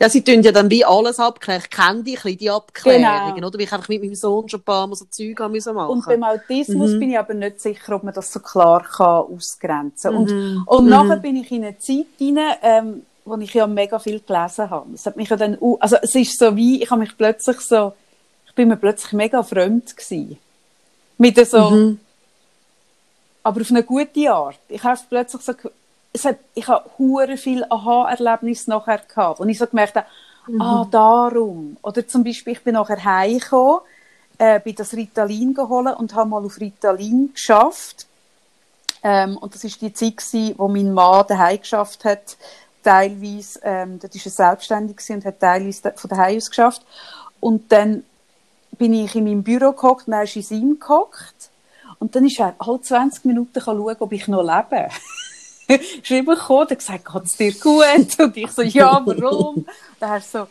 Ja, sie tun ja dann wie alles abklären. Ich kenne die, ein die Abklärungen, genau. oder? Weil ich einfach mit meinem Sohn schon ein paar Mal so Zeug machen musste. Und beim Autismus mhm. bin ich aber nicht sicher, ob man das so klar kann ausgrenzen kann. Mhm. Und, und mhm. nachher bin ich in eine Zeit hinein, ähm, wo ich ja mega viel gelesen habe. Es hat mich ja dann, also es ist so wie, ich habe mich plötzlich so, ich bin mir plötzlich mega fremd gewesen. Mit so, mhm. aber auf eine gute Art. Ich habe plötzlich so, Es hat, ich habe hure viel Aha-Erlebnisse nachher gehabt, und ich so gemerkt habe, mhm. ah, darum. Oder zum Beispiel, ich bin nachher heimgekommen, äh, bin das Ritalin geholt und habe mal auf Ritalin geschafft. Ähm, und das ist die Zeit gewesen, wo mein Mann daheim geschafft hat, teilweise, ähm, dort ist er selbstständig gewesen und hat teilweise von daheim aus geschafft. Und dann bin ich in meinem Büro gehockt, dann ist in seinem gehockt. Und dann ist er alle zwanzig Minuten schauen, ob ich noch lebe. Ist immer gekommen und gesagt, geht es dir gut? Und ich so, ja, warum? Und dann ist so,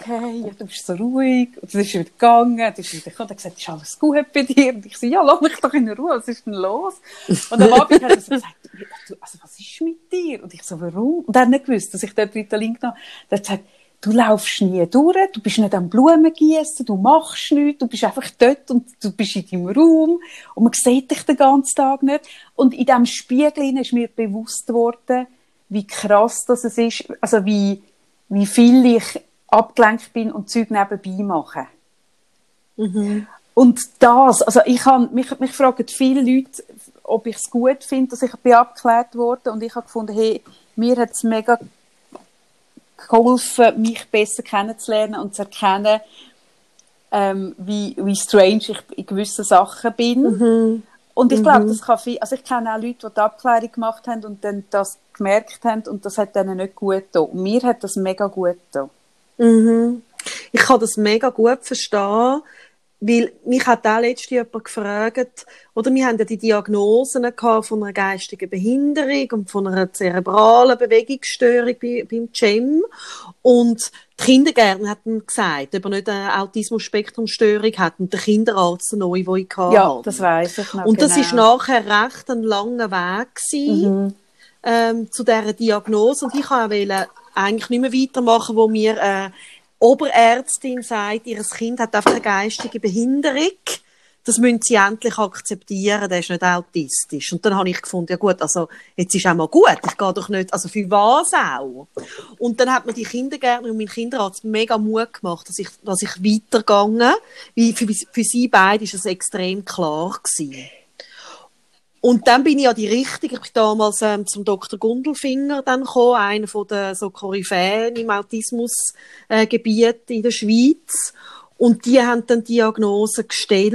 okay, ja, du bist so ruhig. Und dann ist er wieder gegangen, dann ist er wieder gekommen und hat gesagt, ist alles gut bei dir? Und ich so, ja, lass mich doch in Ruhe, was ist denn los? Und am Abend hat er so gesagt, du, also was ist mit dir? Und ich so, warum? Und er hat nicht gewusst, dass ich dort Ritalin genommen habe. Er hat gesagt, du laufst nie durch, du bist nicht am Blumengießen, du machst nichts, du bist einfach dort und du bist in deinem Raum und man sieht dich den ganzen Tag nicht. Und in diesem Spiegel ist mir bewusst worden, wie krass das es ist, also wie, wie viel ich abgelenkt bin und Zeug nebenbei mache. Mhm. Und das, also ich habe, mich, mich fragen viele Leute, ob ich es gut finde, dass ich abgeklärt wurde, und ich habe gefunden, hey, mir hat es mega geholfen, mich besser kennenzulernen und zu erkennen, ähm, wie, wie strange ich in gewissen Sachen bin. Mhm. Und ich glaube, mhm. das kann viel, also ich kenne auch Leute, die die Abklärung gemacht haben und dann das gemerkt haben, und das hat denen nicht gut getan. Und mir hat das mega gut getan. Mhm. Ich kann das mega gut verstehen, weil mich hat auch letztens jemand gefragt, oder wir haben ja die Diagnosen gehabt von einer geistigen Behinderung und von einer zerebralen Bewegungsstörung bei, beim Cem. Und die Kindergärtner hatten gesagt, ob er nicht eine Autismus-Spektrum-Störung hat, und der Kinderarzt eine neue, die ich hatte. Ja, das weiss ich noch. Und das war genau. nachher recht ein langer Weg gewesen, mhm. ähm, zu dieser Diagnose. Und ich wollte eigentlich nicht mehr weitermachen, wo wir... Äh, Oberärztin sagt, ihr Kind hat einfach eine geistige Behinderung. Das müssen sie endlich akzeptieren, der ist nicht autistisch. Und dann habe ich gefunden, ja gut, also jetzt ist auch mal gut, ich gehe doch nicht, also für was auch? Und dann hat mir die Kindergärtner und mein Kinderarzt mega Mut gemacht, dass ich, dass ich weitergegangen bin. Für, für sie beide war es extrem klar gewesen. Und dann bin ich ja die Richtige. Ich bin damals ähm, zum Doktor Gundelfinger dann gekommen, einer von den so Koryphäen im Autismusgebiet äh, in der Schweiz. Und die haben dann Diagnosen gestellt.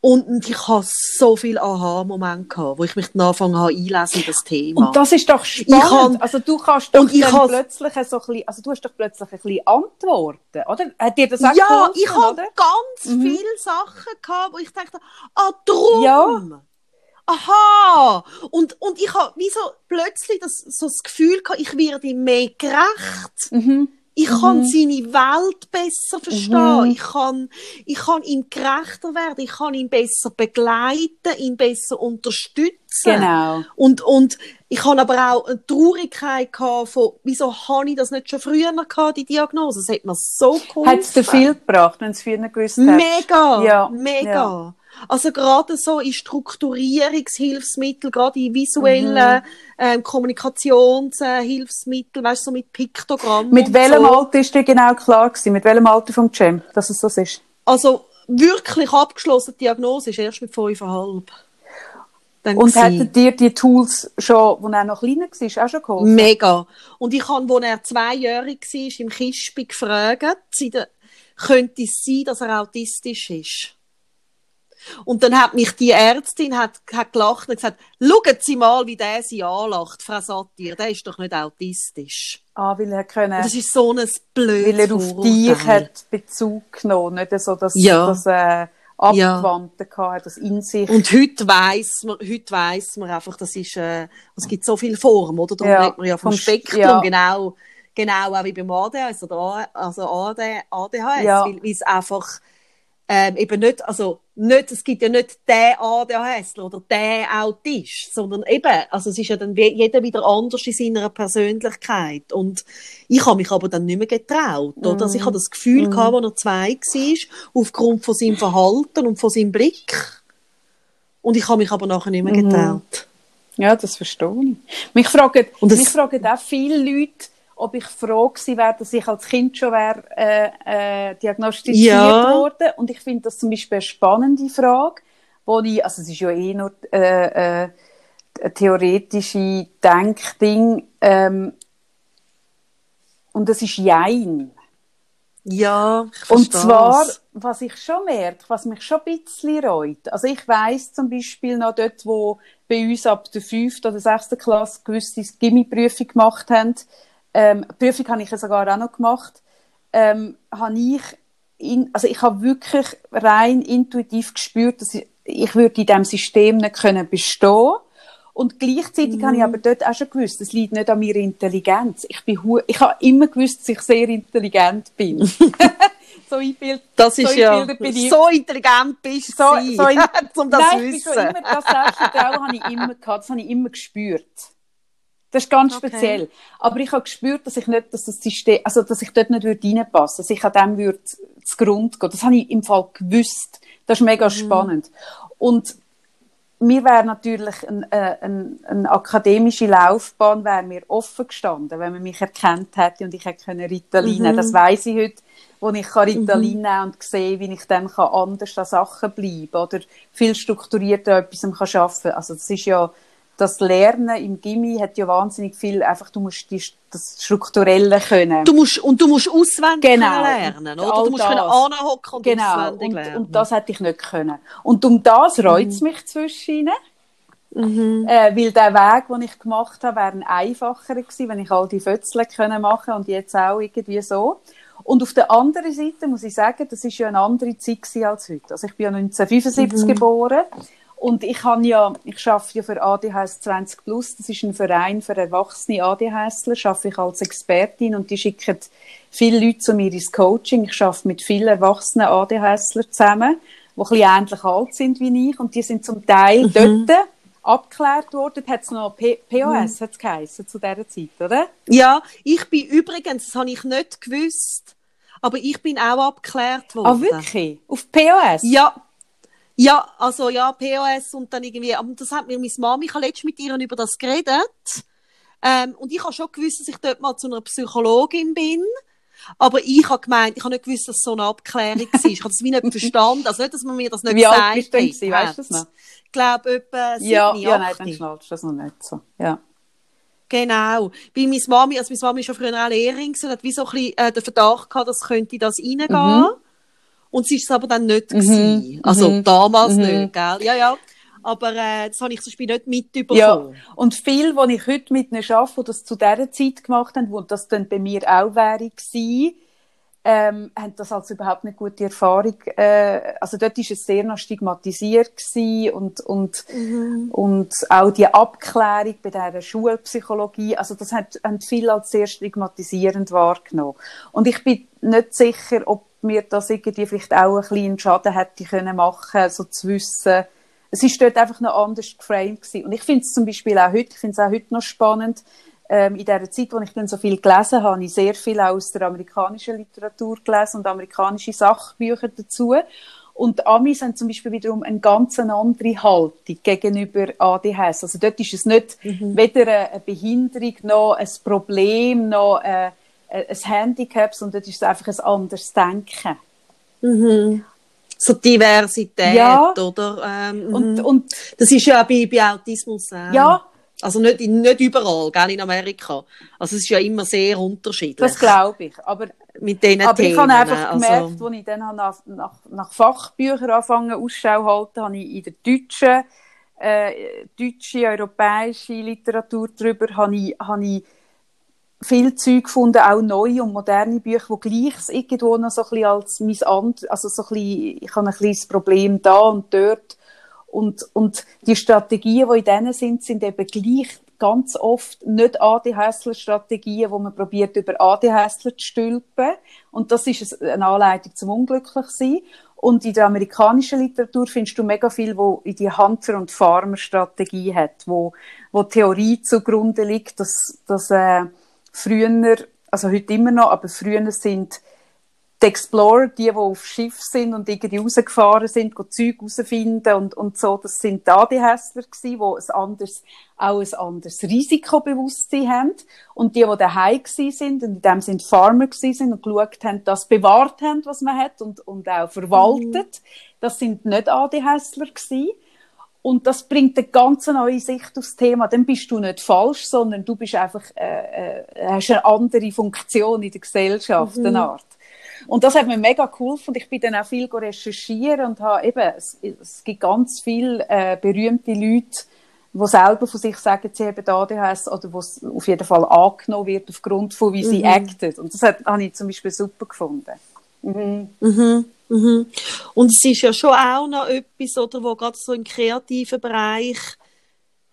Und ich hatte so viele Aha-Momente gehabt, wo ich mich am Anfang einlesen in das Thema. Und das ist doch spannend. Kann, also du kannst doch dann plötzlich so ein bisschen, also du hast doch plötzlich ein bisschen Antworten, oder? Hat dir das auch ja, geholfen, ich hatte ganz mhm. viele Sachen gehabt, wo ich dachte, ah, drum! Ja. Aha! Und, und ich habe wie so plötzlich das, so das Gefühl gehabt, ich werde ihm mehr gerecht. Mhm. Ich mhm. kann seine Welt besser verstehen. Mhm. Ich kann, ich kann ihm gerechter werden. Ich kann ihn besser begleiten, ihn besser unterstützen. Genau. Und, und ich habe aber auch eine Traurigkeit gehabt von, wieso habe ich das nicht schon früher gehabt, die Diagnose? Das hat mir so geholfen. Hat es dir viel gebracht, wenn es früher gewusst hat? Mega! Ja. Mega! Ja. Also gerade so in Strukturierungshilfsmittel, gerade in visuellen mhm. ähm, Kommunikationshilfsmittel, weißt du, so mit Piktogrammen. Mit welchem so. Alter ist dir genau klar gewesen? Mit welchem Alter vom Cem, dass es das ist? Also wirklich abgeschlossene Diagnose ist erst mit fünfeinhalb. Und hätten dir die Tools schon, als er noch kleiner war, auch schon geholfen? Mega. Und ich habe, als er zweijährig war, im Kispi gefragt, könnte es sein, dass er autistisch ist? Und dann hat mich die Ärztin hat, hat gelacht und gesagt, schauen Sie mal, wie der sie anlacht, Frau Sattir, der ist doch nicht autistisch. Ah, weil er können. Das ist so ein blödes Weil er auf Vorurteil. Dich hat Bezug genommen, nicht so, dass ja. das äh, Abgewandte ja. hatte, das in sich. Und heute weiss man, heute weiss man einfach, das ist, äh, es gibt so viele Formen, oder? Darum ja. redet man ja vom, vom Spektrum, ja. genau, genau auch wie beim A D H S oder also A D H S, ja. weil es einfach Ähm, eben nicht, also nicht, es gibt ja nicht den A D H S-ler oder den Autist, sondern eben, also es ist ja dann jeder wieder anders in seiner Persönlichkeit. Und ich habe mich aber dann nicht mehr getraut, mm. oder? Also ich habe das Gefühl mm. gehabt, als er zwei war, aufgrund von seinem Verhalten und von seinem Blick. Und ich habe mich aber nachher nicht mehr getraut. Ja, das verstehe ich. Mich fragen, mich fragen auch viele Leute, ob ich froh gewesen wäre, dass ich als Kind schon wäre, äh, äh, diagnostiziert ja. wurde. Und ich finde das zum Beispiel eine spannende Frage, wo ich, also es ist ja eh nur äh, äh, ein theoretisches Denkding, ähm, und es ist Jein. Ja, ich verstehe. Und zwar, was ich schon merke, was mich schon ein bisschen reut. Also ich weiss zum Beispiel noch dort, wo bei uns ab der fünften oder sechsten Klasse gewisse Gimmi-Prüfung gemacht haben, Ähm, die Prüfung habe ich ja sogar auch noch gemacht, ähm, habe ich, in, also ich habe wirklich rein intuitiv gespürt, dass ich, ich würde in diesem System nicht können bestehen. Und gleichzeitig mhm. habe ich aber dort auch schon gewusst, es liegt nicht an meiner Intelligenz. Ich bin, hu- ich habe immer gewusst, dass ich sehr intelligent bin. so einbild- das ist so ja, bin ich. So intelligent bist du, so, so in- um das zu wissen. Nein, ich bin schon immer, das Selbstvertrauen habe ich immer gehabt, das habe ich immer gespürt. Das ist ganz okay. speziell. Aber ich habe gespürt, dass ich nicht, dass das System, also, dass ich dort nicht reinpassen würde, dass ich an dem würde zugrunde gehen. Das habe ich im Fall gewusst. Das ist mega mhm. spannend. Und mir wäre natürlich ein, äh, ein, eine akademische Laufbahn wäre mir offen gestanden, wenn man mich erkannt hätte und ich hätte können Ritalin nehmen. Mhm. Das weiss ich heute, wo ich Ritalin mhm. nehmen kann und sehe, wie ich dann anders an Sachen bleiben oder viel strukturierter an etwas arbeiten kann. Also das ist ja, das Lernen im Gymi hat ja wahnsinnig viel, einfach, du musst die, das Strukturelle können. Du musst, und du musst auswendig genau. lernen, oder? All du musst anhocken und genau. auswendig und, lernen. Und das hätte ich nicht können. Und um das reut es mhm. mich zwischen mhm. äh, weil der Weg, den ich gemacht habe, wäre ein einfacher gewesen, wenn ich all die Fötzle können machen und jetzt auch irgendwie so. Und auf der anderen Seite muss ich sagen, das ist ja eine andere Zeit gewesen als heute. Also ich bin ja neunzehnhundertfünfundsiebzig mhm. geboren. Und ich habe ja, ich arbeite ja für A D H S zwanzig Plus, das ist ein Verein für erwachsene ADHSler, arbeite ich als Expertin und die schicken viele Leute zu mir ins Coaching. Ich arbeite mit vielen erwachsenen ADHSler zusammen, die ein bisschen ähnlich alt sind wie ich und die sind zum Teil mhm. dort abgeklärt worden. Hat es noch P O S, mhm. hat es geheissen, zu dieser Zeit, oder? Ja, ich bin übrigens, das habe ich nicht gewusst, aber ich bin auch abgeklärt worden. Ah, wirklich? Auf P O S? Ja. Ja, also ja, P O S und dann irgendwie, aber das hat mir meine Mami, ich habe letztens mit ihr über das geredet ähm, und ich habe schon gewusst, dass ich dort mal zu einer Psychologin bin, aber ich habe gemeint, ich habe nicht gewusst, dass es so eine Abklärung war. Ich habe das wie nicht verstanden, also nicht, dass man mir das nicht wie gesagt alt bist hat. Wie alt weißt du das noch? Ich glaube, etwa sieben, ja, ja, nein, dann schnallst du das noch nicht so, ja. Genau, weil meine Mami, also meine Mami ist ja früher auch Lehrerin und hat wie so ein bisschen äh, den Verdacht gehabt, dass könnte das reingehen. Mhm. Und sie war es aber dann nicht. Mhm. Also mhm. damals mhm. nicht, gell? Ja, ja. Aber äh, das habe ich zum Beispiel nicht mitbekommen. Ja. Und viel, was ich heute mit ihnen arbeite, die das zu dieser Zeit gemacht haben, wo das dann bei mir auch wäre gewesen, ähm, haben das als überhaupt nicht gute Erfahrung. Äh, also dort war es sehr noch stigmatisiert gewesen und, und, mhm. und auch die Abklärung bei dieser Schulpsychologie, also das hat, haben viele als sehr stigmatisierend wahrgenommen. Und ich bin nicht sicher, ob mir das irgendwie vielleicht auch einen kleinen Schaden hätte können machen, so zu wissen. Es ist dort einfach noch anders geframed gewesen. Und ich finde es zum Beispiel auch heute, ich finde es auch heute noch spannend, ähm, in dieser Zeit, wo ich dann so viel gelesen habe, habe ich sehr viel aus der amerikanischen Literatur gelesen und amerikanische Sachbücher dazu. Und Amis haben zum Beispiel wiederum eine ganz andere Haltung gegenüber A D H S. Also dort ist es nicht mhm. weder eine Behinderung, noch ein Problem, noch ein ein Handicap, sondern das ist einfach ein anderes Denken. Mhm. So Diversität, ja. oder? Ähm, und, und das ist ja auch bei, bei Autismus auch. Ja. Also nicht, nicht überall, gell, in Amerika. Also es ist ja immer sehr unterschiedlich. Das glaube ich. Aber, mit diesen aber Themen, ich habe einfach gemerkt, also, als ich dann nach, nach, nach Fachbüchern angefangen Ausschau halten, habe ich in der deutschen, äh, deutschen, europäischen Literatur darüber, habe ich, habe ich viel Zeug gefunden, auch neue und moderne Bücher, die gleiches irgendwo noch so ein bisschen als mein And, also so ein bisschen, ich habe ein kleines Problem da und dort. Und, und die Strategien, die in denen sind, sind eben gleich ganz oft nicht A D H S-Strategien, die man probiert, über A D H S zu stülpen. Und das ist eine Anleitung zum Unglücklichsein. Und in der amerikanischen Literatur findest du mega viel, wo in die Hunter- und Farmer-Strategie hat, wo, wo Theorie zugrunde liegt, dass, dass, äh, früher, also heute immer noch, aber früher sind die Explorer, die, die auf Schiff sind und irgendwie rausgefahren sind, die Zeug herausfinden und, und so, das sind die A D H S ler gewesen, die ein anderes, auch ein anderes Risikobewusstsein haben. Und die, die daheim gewesen sind, und in dem sind Farmer gewesen sind und geschaut haben, das bewahrt haben, was man hat und, und auch verwaltet, mhm. das sind nicht A D H S ler gewesen. Und das bringt eine ganz neue Sicht aufs Thema. Dann bist du nicht falsch, sondern du bist einfach, äh, äh, hast eine andere Funktion in der Gesellschaft, mhm. eine Art. Und das hat mir mega geholfen. Ich bin dann auch viel recherchieren und habe eben, es, es gibt ganz viele äh, berühmte Leute, die selber von sich sagen, sie haben A D H S oder was auf jeden Fall angenommen wird aufgrund von, wie mhm. sie acten. Und das hat, habe ich zum Beispiel super gefunden. Mhm. Mhm. Mhm. Und es ist ja schon auch noch etwas, oder, wo gerade so im kreativen Bereich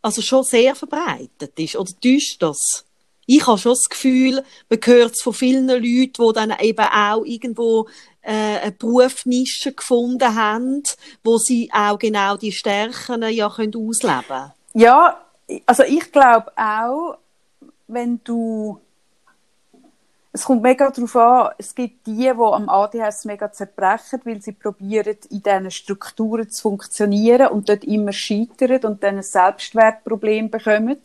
also schon sehr verbreitet ist. Oder täuscht das? Ich habe schon das Gefühl, man hört es von vielen Leuten, die dann eben auch irgendwo äh, eine Berufsnische gefunden haben, wo sie auch genau die Stärken ja können ausleben können. Ja, also ich glaube auch, wenn du... Es kommt mega darauf an, es gibt die, die am A D H S mega zerbrechen, weil sie probieren, in diesen Strukturen zu funktionieren und dort immer scheitern und dann ein Selbstwertproblem bekommen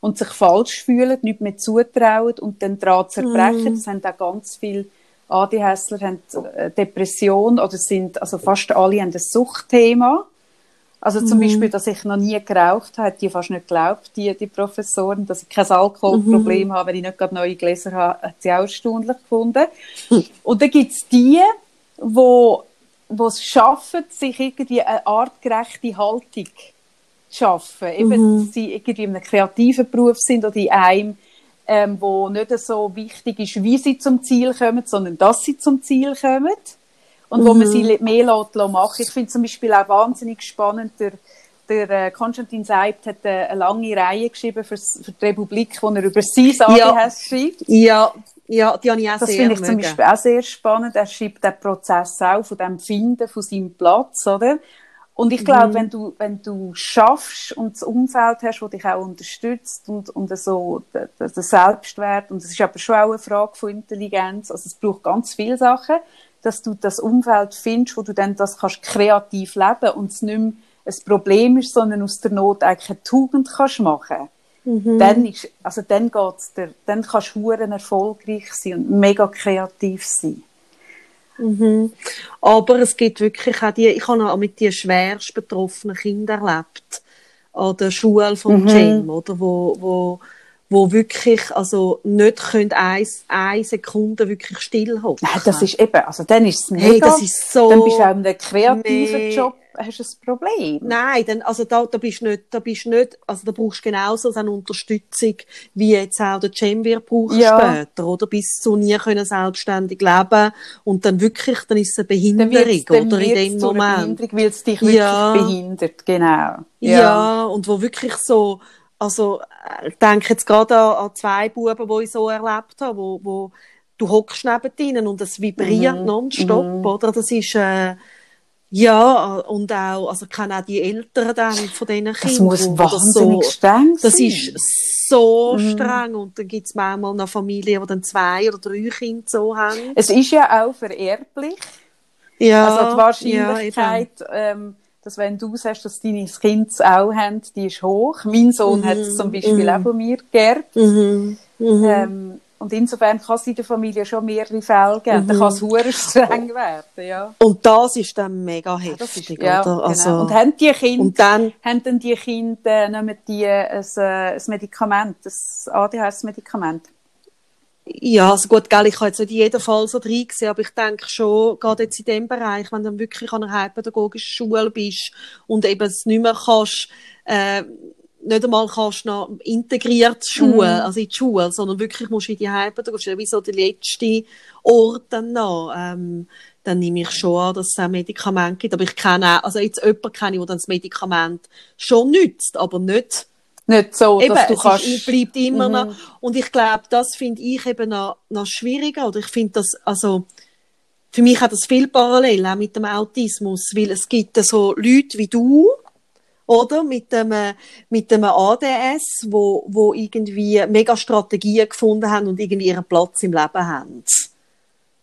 und sich falsch fühlen, nicht mehr zutrauen und dann daran zerbrechen. Mm. Das haben auch ganz viele A D H S ler, haben Depression oder sind, also fast alle haben ein Suchtthema. Also zum mm. Beispiel, dass ich noch nie geraucht habe, die fast nicht geglaubt, die, die Professoren, dass ich kein Alkoholproblem mm. habe, wenn ich nicht gerade neue Gläser habe, hat sie auch erstaunlich gefunden. Mm. Und dann gibt es die, wo, wo es schaffen, sich irgendwie eine artgerechte Haltung zu schaffen. Mm. Eben, dass sie irgendwie in einem kreativen Beruf sind oder in einem, ähm, wo nicht so wichtig ist, wie sie zum Ziel kommen, sondern dass sie zum Ziel kommen. Und wo mhm. man sie mehr machen. Ich finde zum Beispiel auch wahnsinnig spannend, der, der Konstantin Seidt hat eine lange Reihe geschrieben für, für die Republik, wo er über sein A D H S schreibt. Ja, ja, die habe ich auch das sehr finde ich mögen. Zum Beispiel auch sehr spannend. Er schreibt den Prozess auch von dem Finden, von seinem Platz, oder? Und ich glaube, mhm. wenn du, wenn du schaffst und das Umfeld hast, das dich auch unterstützt und, und so, der, der Selbstwert, und es ist aber schon auch eine Frage von Intelligenz, also es braucht ganz viele Sachen, dass du das Umfeld findest, wo du dann das kannst kreativ leben und es nicht mehr ein Problem ist, sondern aus der Not eigentlich eine Tugend kannst machen. Mhm. Dann ist, also dann geht's dir, dann kannst du verdammt erfolgreich sein und mega kreativ sein. Mhm. Aber es gibt wirklich auch die, ich habe auch mit den schwerst betroffenen Kindern erlebt, an der Schule vom mhm. Cem, oder, wo, wo wo wirklich also nicht können eins eine Sekunde wirklich stillhalten. Nein, das ist eben, also dann ist es mega. Hey, das ist so. Dann bist du auch in einem kreativen nee. Job, hast du ein Problem. Nein, dann also da da bist nicht, da bist nicht, also da brauchst du genauso eine Unterstützung wie jetzt auch der Cem wird brauchen ja. später, oder bis zu nie können selbstständig leben und dann wirklich dann ist es eine Behinderung dann wird's, dann oder wird's in dem Moment. Behinderung, weil es dich wirklich ja. behindert, genau. Ja. ja, und wo wirklich so also, ich denke jetzt gerade an, an zwei Buben, die ich so erlebt habe, wo, wo du hockst neben ihnen und es vibriert mm-hmm. nonstop, mm-hmm. oder? Das ist, äh, ja, und auch, also, ich kenne auch die Eltern dann von diesen Kindern. Das muss wahnsinnig so, streng sein. Das ist so mm-hmm. streng und dann gibt es manchmal noch Familien, die dann zwei oder drei Kinder so haben. Es ist ja auch vererblich. Ja. Also, die Wahrscheinlichkeit, ja, ähm, dass wenn du sagst, dass deine Kinder es auch haben, die ist hoch. Mein Sohn mm-hmm. hat es zum Beispiel mm-hmm. auch von mir geerbt. Mm-hmm. Ähm, und insofern kann es in der Familie schon mehrere Fälle geben. Mm-hmm. Dann kann es verdammt streng werden. Ja. Und das ist dann mega heftig. Ist, ja, oder? Also, genau. Und haben die Kinder, und dann, haben dann die Kinder, nehmen die ein, ein Medikament, ein A D H S Medikament? Ja, also gut, gell, ich habe jetzt nicht jeden Fall so drin gesehen, aber ich denke schon, gerade jetzt in dem Bereich, wenn du wirklich an einer heilpädagogischen Schule bist und eben es nicht mehr kannst, äh, nicht einmal kannst noch integriert Schule, mm. also in die Schule, sondern wirklich musst du in die heilpädagogische, wie so der letzte Ort dann noch, ähm, dann nehme ich schon an, dass es ein Medikament gibt, aber ich kenne auch, also jetzt jemanden kenne ich, der dann das Medikament schon nützt, aber nicht Nicht so, eben, dass du es kannst. Ist, bleibt immer mhm. noch. Und ich glaube, das finde ich eben noch, noch schwieriger. Oder ich finde das, also, für mich hat das viel Parallel, auch mit dem Autismus. Weil es gibt so Leute wie du, oder? Mit dem, mit dem A D S, wo, wo irgendwie mega Strategien gefunden haben und irgendwie ihren Platz im Leben haben.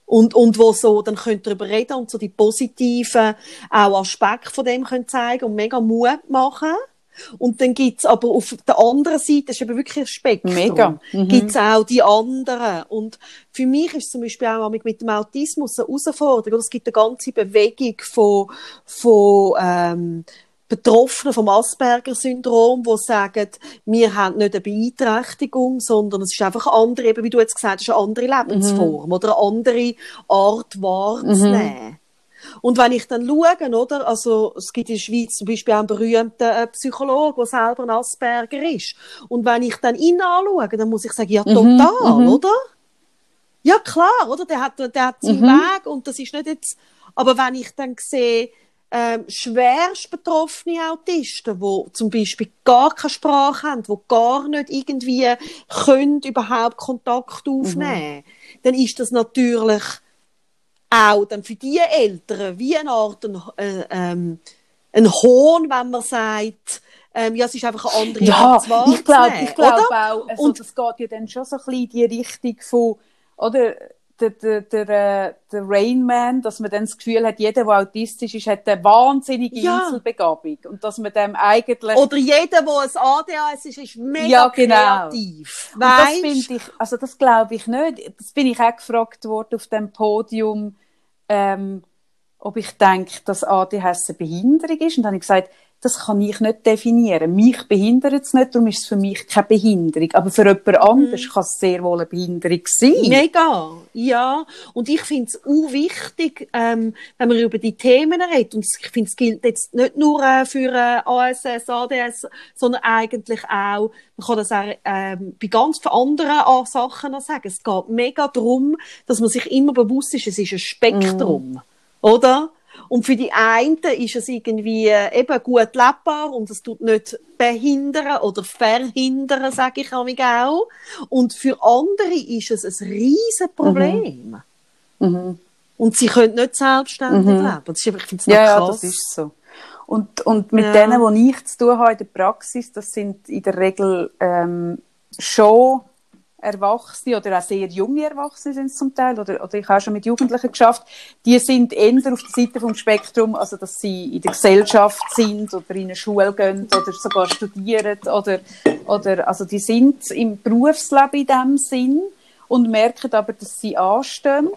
Und, und wo so, dann könnt ihr darüber reden und so die positiven, auch Aspekte von dem könnt zeigen und mega Mut machen. Und dann gibt's aber auf der anderen Seite, das ist eben wirklich ein Spektrum, Mega. Mhm. gibt's auch die anderen. Und für mich ist zum Beispiel auch mit dem Autismus eine Herausforderung, es gibt eine ganze Bewegung von, von, ähm, Betroffenen vom Asperger-Syndrom, die sagen, wir haben nicht eine Beeinträchtigung, sondern es ist einfach eine andere, eben wie du jetzt gesagt hast, eine andere Lebensform mhm. oder eine andere Art wahrzunehmen. Mhm. Und wenn ich dann schaue, oder, also, es gibt in der Schweiz zum Beispiel einen berühmten äh, Psychologen, der selber ein Asperger ist. Und wenn ich dann ihn anschaue, dann muss ich sagen, ja, total, mhm, oder? Ja, klar, oder? Der hat, der hat seinen mhm. Weg und das ist nicht jetzt, Aber wenn ich dann sehe, äh, schwerst betroffene Autisten, die zum Beispiel gar keine Sprache haben, die gar nicht irgendwie können überhaupt Kontakt aufnehmen, mhm. dann ist das natürlich auch dann für die Eltern wie eine Art ein, äh, ähm, ein Hohn, wenn man sagt, ähm, ja, es ist einfach eine andere ja, Art zu wahrnehmen. Ich glaube ich glaub auch, also und das geht ja dann schon so ein bisschen in die Richtung von, oder, der, der, der, der Rain Man, dass man dann das Gefühl hat, jeder, der autistisch ist, hat eine wahnsinnige ja. Inselbegabung. Und dass man dem eigentlich... Oder jeder, der ein A D H S ist, ist mega ja, genau. kreativ. Weißt? Und das finde ich, also das glaube ich nicht. Das bin ich auch gefragt worden auf dem Podium, ähm, ob ich denke, dass A D H S eine Behinderung ist. Und dann habe ich gesagt, das kann ich nicht definieren. Mich behindert es nicht, darum ist es für mich keine Behinderung. Aber für jemand mhm. anderes kann es sehr wohl eine Behinderung sein. Mega, ja. Und ich finde es auch wichtig, ähm, wenn man über die Themen redet. Und ich finde, es gilt jetzt nicht nur äh, für äh, A S S, A D S, sondern eigentlich auch, man kann das auch äh, bei ganz anderen Sachen noch sagen. Es geht mega darum, dass man sich immer bewusst ist, es ist ein Spektrum. Mhm. Oder? Und für die einen ist es irgendwie eben gut lebbar und es tut nicht behindern oder verhindern, sage ich auch. Und für andere ist es ein riesen Problem. Mhm. Und sie können nicht selbstständig mhm. leben. Das ist, ich find's noch ja, krass. Ja, das ist so. Und, und mit ja. denen, die ich zu tun habe in der Praxis, das sind in der Regel ähm, schon Erwachsene oder auch sehr junge Erwachsene sind es zum Teil, oder, oder ich habe schon mit Jugendlichen geschafft, die sind eher auf der Seite vom Spektrum, also dass sie in der Gesellschaft sind oder in eine Schule gehen oder sogar studieren oder, oder also die sind im Berufsleben in dem Sinn und merken aber, dass sie anstehen.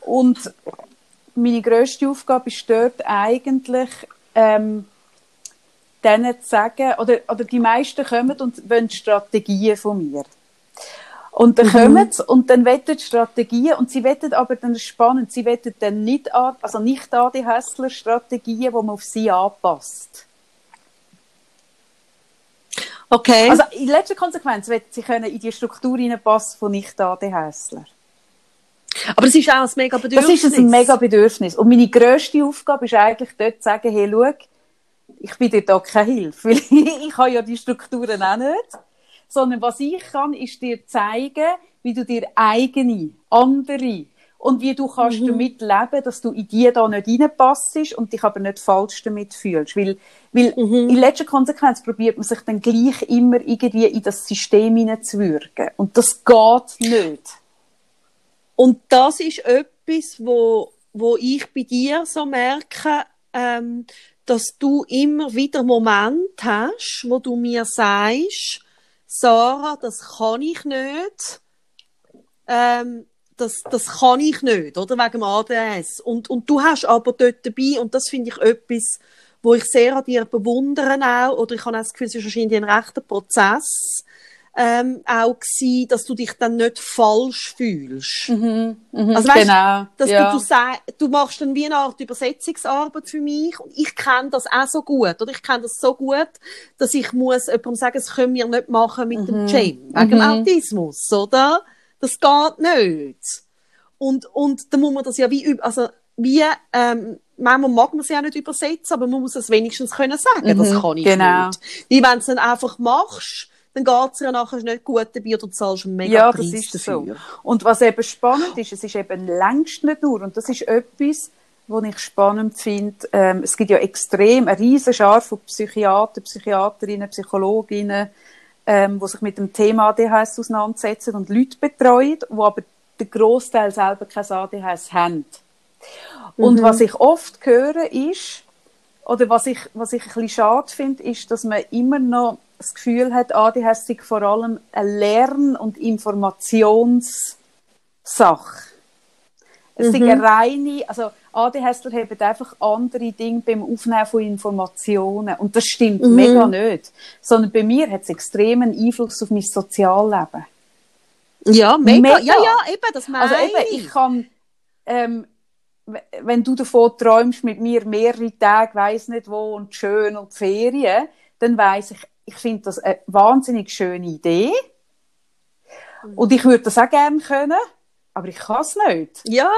Und meine grösste Aufgabe ist dort eigentlich, ähm, denen zu sagen, oder, oder die meisten kommen und wollen Strategien von mir. Und dann mhm. kommen sie und dann wollen Strategien und sie wollen aber dann spannend, sie wollen dann nicht, an, also nicht an die Hässler-Strategien, die man auf sie anpasst. Okay. Also in letzter Konsequenz wollen sie können in die Struktur reinpassen von nicht an die Hässler. Aber es ist auch ein mega Bedürfnis. Das ist ein mega Bedürfnis. Und meine grösste Aufgabe ist eigentlich dort zu sagen, hey, schau, ich bin dir da keine Hilfe, weil ich habe ja die Strukturen auch nicht. Sondern was ich kann, ist dir zeigen, wie du dir eigene, andere und wie du kannst mhm. damit leben, dass du in die da nicht reinpassst und dich aber nicht falsch damit fühlst. Weil, weil mhm. in letzter Konsequenz probiert man sich dann gleich immer irgendwie in das System hineinzuwürgen. Und das geht nicht. Und das ist etwas, wo, wo ich bei dir so merke, ähm, dass du immer wieder Momente hast, wo du mir sagst, Sarah, das kann ich nicht, ähm, das, das kann ich nicht, oder, wegen dem A D S. Und, und du hast aber dort dabei, und das finde ich etwas, wo ich sehr an dir bewundere auch, oder ich habe auch das Gefühl, es ist wahrscheinlich ein rechter Prozess, ähm, auch gewesen, dass du dich dann nicht falsch fühlst. Mhm, mhm, also, weißt, genau, dass ja. du, du, sag, du machst dann wie eine Art Übersetzungsarbeit für mich und ich kenne das auch so gut, oder? Ich kenne das so gut, dass ich muss jemandem sagen, das können wir nicht machen mit mhm, dem Jim, wegen mhm. dem Autismus, oder? Das geht nicht. Und, und dann muss man das ja wie, also, wie, ähm, manchmal mag man sie auch nicht übersetzen, aber man muss es wenigstens können sagen, mhm, das kann ich genau. nicht. Weil wenn du es dann einfach machst, dann geht es ja nachher nicht gut dabei oder du zahlst einen mega Preis dafür. Ja, das ist so. Und was eben spannend ist, es ist eben längst nicht nur, und das ist etwas, was ich spannend finde, ähm, es gibt ja extrem eine riesen Schar von Psychiater, Psychiaterinnen, Psychologinnen, ähm, die sich mit dem Thema A D H S auseinandersetzen und Leute betreuen, die aber den Grossteil selber kein A D H S haben. Mhm. Und was ich oft höre ist, oder was ich, was ich ein bisschen schade finde, ist, dass man immer noch das Gefühl hat, A D H S ist vor allem eine Lern- und Informationssache. Es mhm. ist eine reine, also ADHSler haben einfach andere Dinge beim Aufnehmen von Informationen. Und das stimmt mhm. mega nicht. Sondern bei mir hat es extremen Einfluss auf mein Sozialleben. Ja, mega. mega. Ja, ja, eben, das meine ich. Also eben, ich kann... Ähm, wenn du davon träumst, mit mir mehrere Tage, weiss nicht wo, und schön und Ferien, dann weiss ich, ich finde das eine wahnsinnig schöne Idee. Und ich würde das auch gerne können, aber ich kann es nicht. Ja,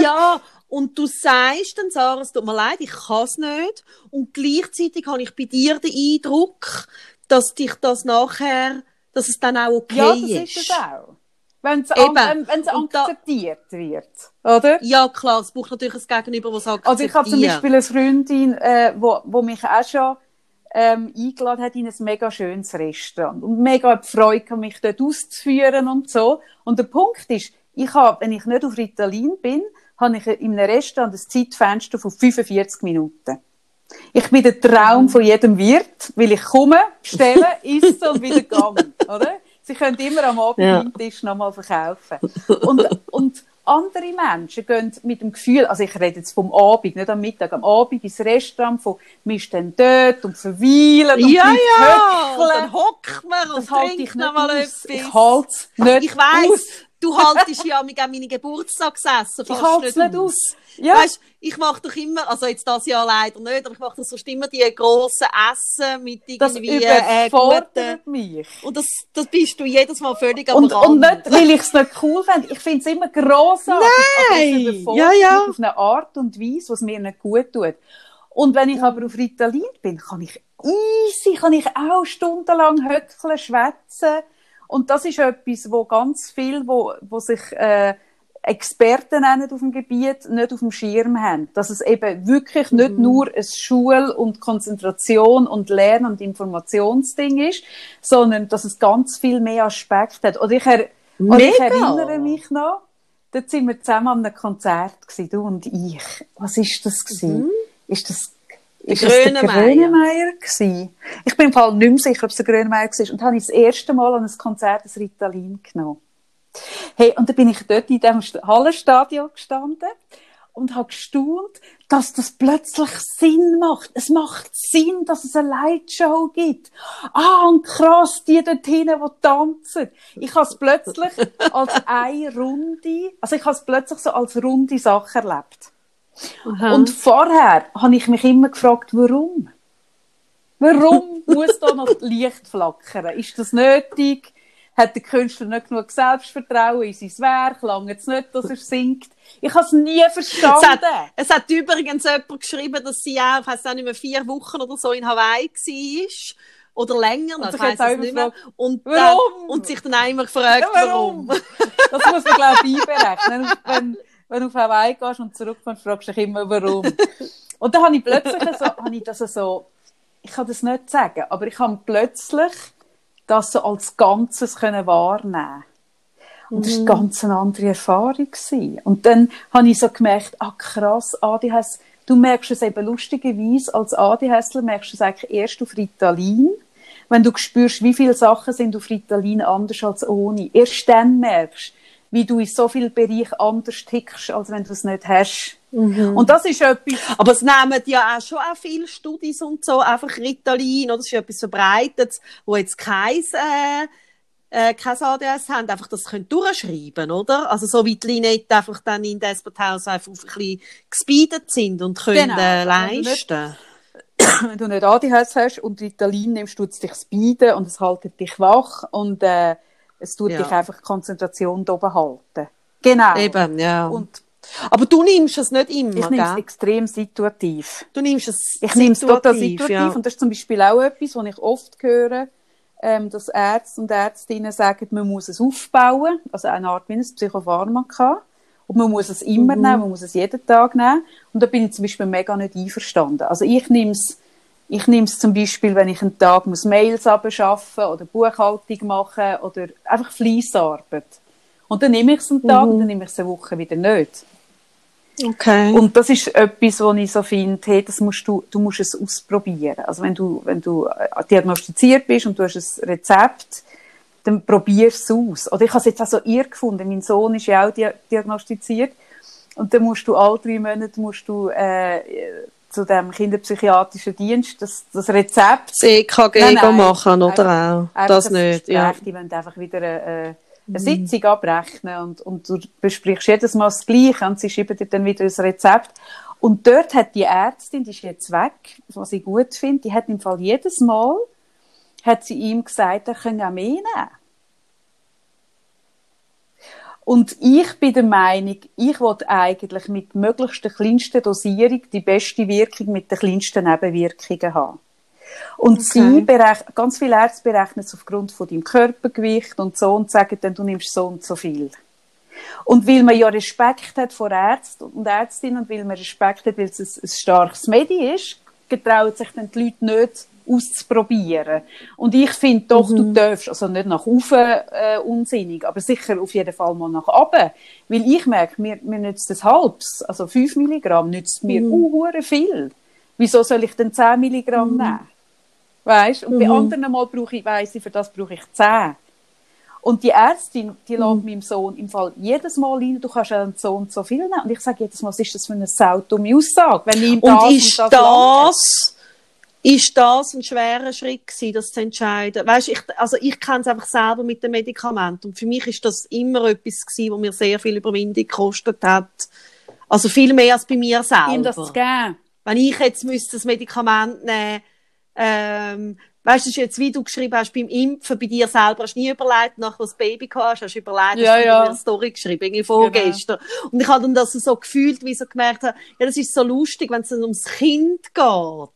ja. Und du sagst dann, Sarah, es tut mir leid, ich kann es nicht. Und gleichzeitig habe ich bei dir den Eindruck, dass dich das nachher, dass es dann auch okay ja, das ist. ist das auch. Wenn es an, akzeptiert da, wird, oder? Ja, klar, es braucht natürlich ein Gegenüber, was akzeptiert. Also ich habe zum Beispiel eine Freundin, äh, wo, wo mich auch schon ähm, eingeladen hat in ein mega schönes Restaurant. Und mega die Freude, mich dort auszuführen und so. Und der Punkt ist, ich hab, wenn ich nicht auf Ritalin bin, habe ich in einem Restaurant ein Zeitfenster von fünfundvierzig Minuten. Ich bin der Traum von jedem Wirt, weil ich komme, bestelle, esse und wieder gehe, oder? Sie können immer am Abend ja. im Tisch nochmal verkaufen. Und, und andere Menschen gehen mit dem Gefühl, also ich rede jetzt vom Abend, nicht am Mittag, am Abend ins Restaurant, von, man ist dann dort und verweilen und ja, ja, und dann hockt man und trinkt nochmal etwas. Ich halte es nicht ich weiss. aus. Du haltest ja mit meine Geburtstagsessen fast ich halt's nicht aus. Ja. Weißt, ich mache doch immer, also jetzt das Jahr leider nicht, aber ich mache doch sonst immer die grossen Essen mit irgendwie... Das überfordert äh, mich. Und das, das bist du jedes Mal völlig am und, Rand. Und nicht, weil ich es nicht cool finde. Ich finde es immer grossartig. Nein! Aber ja, ja. Auf eine Art und Weise, was mir nicht gut tut. Und wenn ich aber auf Ritalin bin, kann ich easy, kann ich auch stundenlang höckeln, schwätzen. Und das ist etwas, wo ganz viel, wo, wo sich äh, Experten nennen auf dem Gebiet, nicht auf dem Schirm haben. Dass es eben wirklich nicht mhm. nur ein Schul- und Konzentration- und Lern- und Informationsding ist, sondern dass es ganz viel mehr Aspekte hat. Oder ich, er- oder ich erinnere mich noch, da sind wir zusammen an einem Konzert gewesen, du und ich. Was ist das gewesen? Mhm. Ist das Ist es der Grönemeyer gsi? Ich bin im Fall nicht mehr sicher, ob es der Grönemeyer war. Und habe ich das erste Mal an ein Konzert ein Ritalin genommen. Hey, und dann bin ich dort in diesem Hallenstadion gestanden und habe gestaunt, dass das plötzlich Sinn macht. Es macht Sinn, dass es eine Lightshow gibt. Ah, und krass, die dort hinten, die tanzen. Ich habe es plötzlich als eine Runde, also ich habe es plötzlich so als runde Sache erlebt. Aha. Und vorher habe ich mich immer gefragt, warum? Warum muss da noch Licht flackern? Ist das nötig? Hat der Künstler nicht genug Selbstvertrauen in sein Werk? Lange es nicht, dass er singt? Ich habe es nie verstanden. Es hat, es hat übrigens jemand geschrieben, dass sie auch, ich weiss auch nicht mehr, vier Wochen oder so in Hawaii war. Oder länger, ich weiss es nicht mehr. Und, dann, und sich dann auch immer gefragt, ja, warum? warum? Das muss man, glaube ich, einberechnen. Wenn, Wenn du auf Hawaii gehst und zurückkommst, fragst du dich immer, warum. Und dann habe ich plötzlich so, habe ich das so, ich kann das nicht sagen, aber ich habe plötzlich das so als Ganzes können wahrnehmen. Und das war eine ganz andere Erfahrung gewesen. Und dann habe ich so gemerkt, ah krass, A D H S, du merkst es eben lustigerweise, als A D H S ler merkst du es eigentlich erst auf Ritalin, wenn du spürst, wie viele Sachen sind auf Ritalin anders als ohne. Erst dann merkst wie du in so vielen Bereichen anders tickst, als wenn du es nicht hast. Mhm. Und das ist etwas... Aber es nehmen ja auch schon auch viele Studis und so, einfach Ritalin, oder? Das ist ja etwas Verbreitetes, wo jetzt kein, äh, äh, kein A D S haben, einfach das können durchschreiben, oder? Also so wie die Linette einfach dann in Desperate Housewives einfach ein bisschen gespeedet sind und können genau, äh, leisten. Wenn du nicht A D H S hast und Ritalin nimmst, tut es dich speeden und es haltet dich wach und... Äh, Es tut ja. dich einfach die Konzentration da oben halten. Genau. Eben, ja. Und, aber du nimmst es nicht immer, ich nehme es extrem situativ. Du nimmst es Ich nehme es total situativ. Ja. Und das ist zum Beispiel auch etwas, was ich oft höre, ähm, dass Ärzte und Ärztinnen sagen, man muss es aufbauen, also eine Art wie ein Psychopharmaka. Und man muss es immer mhm. nehmen, man muss es jeden Tag nehmen. Und da bin ich zum Beispiel mega nicht einverstanden. Also ich nehme es Ich nehme es zum Beispiel, wenn ich einen Tag muss Mails abarbeiten oder Buchhaltung machen oder einfach Fleissarbeit. Und dann nehme ich es einen Tag mhm. und dann nehme ich es eine Woche wieder nicht. Okay. Und das ist etwas, wo ich so finde, hey, das musst du, du musst es ausprobieren. Also wenn du, wenn du diagnostiziert bist und du hast ein Rezept, dann probier es aus. Oder ich habe es jetzt auch so irre gefunden. Mein Sohn ist ja auch diagnostiziert. Und dann musst du alle drei Monate musst du, äh, zu dem kinderpsychiatrischen Dienst, das, das Rezept. Das E K G nein, nein, machen, oder einfach, auch? Das nicht, ja. Die wollen einfach wieder eine, eine Sitzung mhm. abrechnen und, und du besprichst jedes Mal das Gleiche und sie schreiben dir dann wieder ein Rezept. Und dort hat die Ärztin, die ist jetzt weg, was ich gut finde, die hat im Fall jedes Mal, hat sie ihm gesagt, er könne auch mehr nehmen. Und ich bin der Meinung, ich will eigentlich mit möglichst der kleinsten Dosierung die beste Wirkung mit den kleinsten Nebenwirkungen haben. Und okay. sie berechnen, ganz viele Ärzte berechnen es aufgrund von deinem Körpergewicht und so und sagen dann, du nimmst so und so viel. Und weil man ja Respekt hat vor Ärzten und Ärztinnen und weil man Respekt hat, weil es ein, ein starkes Medi ist, getrauen sich dann die Leute nicht auszuprobieren. Und ich finde doch, mhm. du darfst, also nicht nach oben äh, unsinnig, aber sicher auf jeden Fall mal nach unten. Weil ich merke, mir, mir nützt das Halbs, also fünf Milligramm nützt mir mhm. unhure viel. Wieso soll ich denn zehn Milligramm mhm. nehmen? Weißt? Und mhm. bei anderen Mal brauche ich, weiss ich, für das brauche ich zehn. Und die Ärztin, die mhm. lässt meinem Sohn im Fall jedes Mal rein, du kannst einen Sohn so viel nehmen. Und ich sage jedes Mal, was ist das für eine saudumme Aussage? Wenn ihm das und ist und das... das Ist das ein schwerer Schritt gewesen, das zu entscheiden? Weisst, ich, also ich kenne es einfach selber mit den Medikamenten. Und für mich ist das immer etwas gewesen, was mir sehr viel Überwindung gekostet hat. Also viel mehr als bei mir selber. Ihm das zu geben. Wenn ich jetzt müsste das Medikament nehmen, ähm, weisst, das ist jetzt, wie du geschrieben hast, beim Impfen, bei dir selber hast du nie überlegt, nachdem du das Baby hast, hast du überlegt, ja, hast du ja. mir eine Story geschrieben, irgendwie vorgestern. Genau. Und ich habe dann das so gefühlt, wie ich so gemerkt habe, ja, das ist so lustig, wenn es dann ums Kind geht.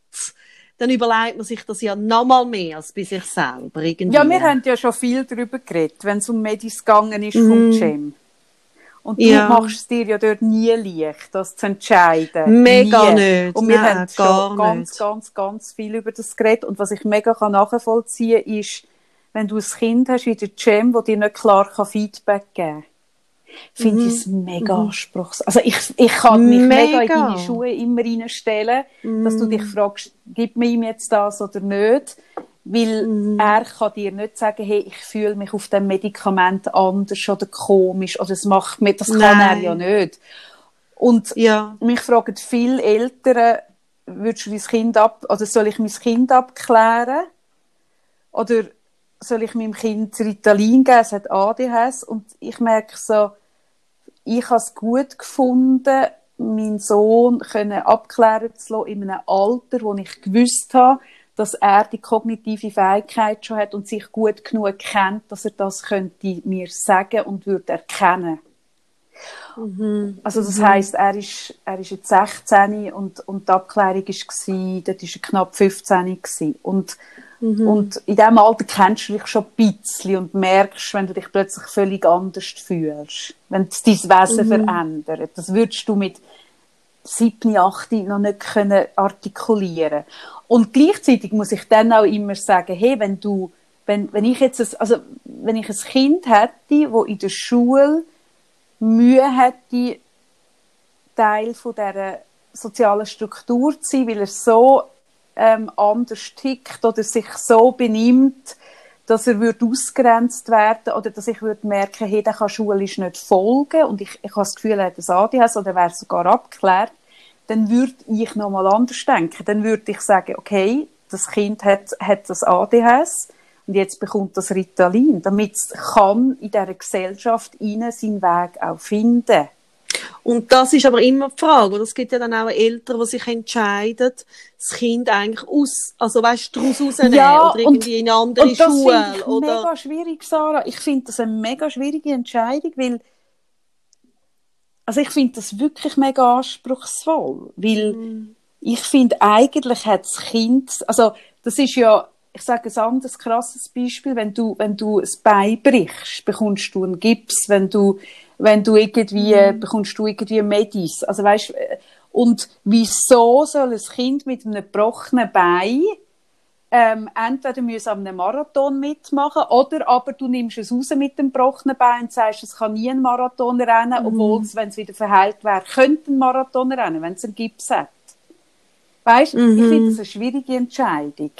Dann überlegt man sich das ja noch mal mehr als bei sich selber. Irgendwie. Ja, wir haben ja schon viel darüber geredet, wenn es um Medis gegangen ist mm. vom Gym. Und ja. du machst es dir ja dort nie leicht, das zu entscheiden. Mega nie. Nicht. Und wir Nein, haben schon ganz, nicht. ganz, ganz viel über das geredet. Und was ich mega kann nachvollziehen kann, ist, wenn du ein Kind hast wie der Gym, wo dir nicht klar kann Feedback geben kann. Finde mm. ich es mega mm. anspruchsvoll. Also ich, ich kann mich mega. mega in deine Schuhe immer reinstellen, mm. dass du dich fragst, gib mir ihm jetzt das oder nicht, weil mm. er kann dir nicht sagen, hey, ich fühle mich auf dem Medikament anders oder komisch oder es macht mir, das Nein. kann er ja nicht. Und ja. mich fragen viele Eltern, würdest du dein Kind ab, oder soll ich mein Kind abklären? Oder soll ich meinem Kind Ritalin geben? Es hat A D H S. Und ich merke so, ich habe es gut gefunden, meinen Sohn können abklären zu lassen in einem Alter, wo ich gewusst habe, dass er die kognitive Fähigkeit schon hat und sich gut genug kennt, dass er das könnte mir sagen und würde erkennen. Mhm. Also das heisst, er ist, er ist jetzt sechzehn und, und die Abklärung war, dort war er knapp fünfzehn. Und Mhm. Und in diesem Alter kennst du dich schon ein bisschen und merkst, wenn du dich plötzlich völlig anders fühlst, wenn es dein Wesen mhm. verändert. Das würdest du mit sieben, acht noch nicht können artikulieren. Und gleichzeitig muss ich dann auch immer sagen, hey, wenn du, wenn, wenn ich jetzt, ein, also, wenn ich ein Kind hätte, wo in der Schule Mühe hätte, Teil von dieser sozialen Struktur zu sein, weil er so Ähm, anders tickt oder sich so benimmt, dass er würde ausgrenzt werden oder dass ich würde merken, hey, der kann schulisch nicht folgen und ich, ich habe das Gefühl, er hat ein A D H S oder wäre sogar abgeklärt, dann würde ich nochmal anders denken. Dann würde ich sagen, okay, das Kind hat, hat das A D H S und jetzt bekommt das Ritalin, damit es kann in dieser Gesellschaft rein seinen Weg auch finden. Und das ist aber immer die Frage, oder? Es gibt ja dann auch Eltern, die sich entscheiden, das Kind eigentlich aus, also weißt, daraus rausnehmen ja, oder irgendwie in eine andere Schule. Und das finde ich oder? mega schwierig, Sarah. Ich finde das eine mega schwierige Entscheidung, weil, also ich finde das wirklich mega anspruchsvoll, weil mhm. ich finde, eigentlich hat das Kind, also das ist ja, ich sage ein anderes krasses Beispiel, wenn du, wenn du ein Bein brichst, bekommst du einen Gips, wenn du wenn du irgendwie, mhm. bekommst du irgendwie Medis. Also weißt, und wieso soll ein Kind mit einem gebrochenen Bein ähm, entweder mühsam einen Marathon mitmachen oder aber du nimmst es raus mit dem gebrochenen Bein und sagst, es kann nie einen Marathon rennen, mhm. obwohl es, wenn es wieder verheilt wäre, könnte ein Marathon rennen, wenn es einen Gips hat. Weißt, mhm. ich finde das eine schwierige Entscheidung.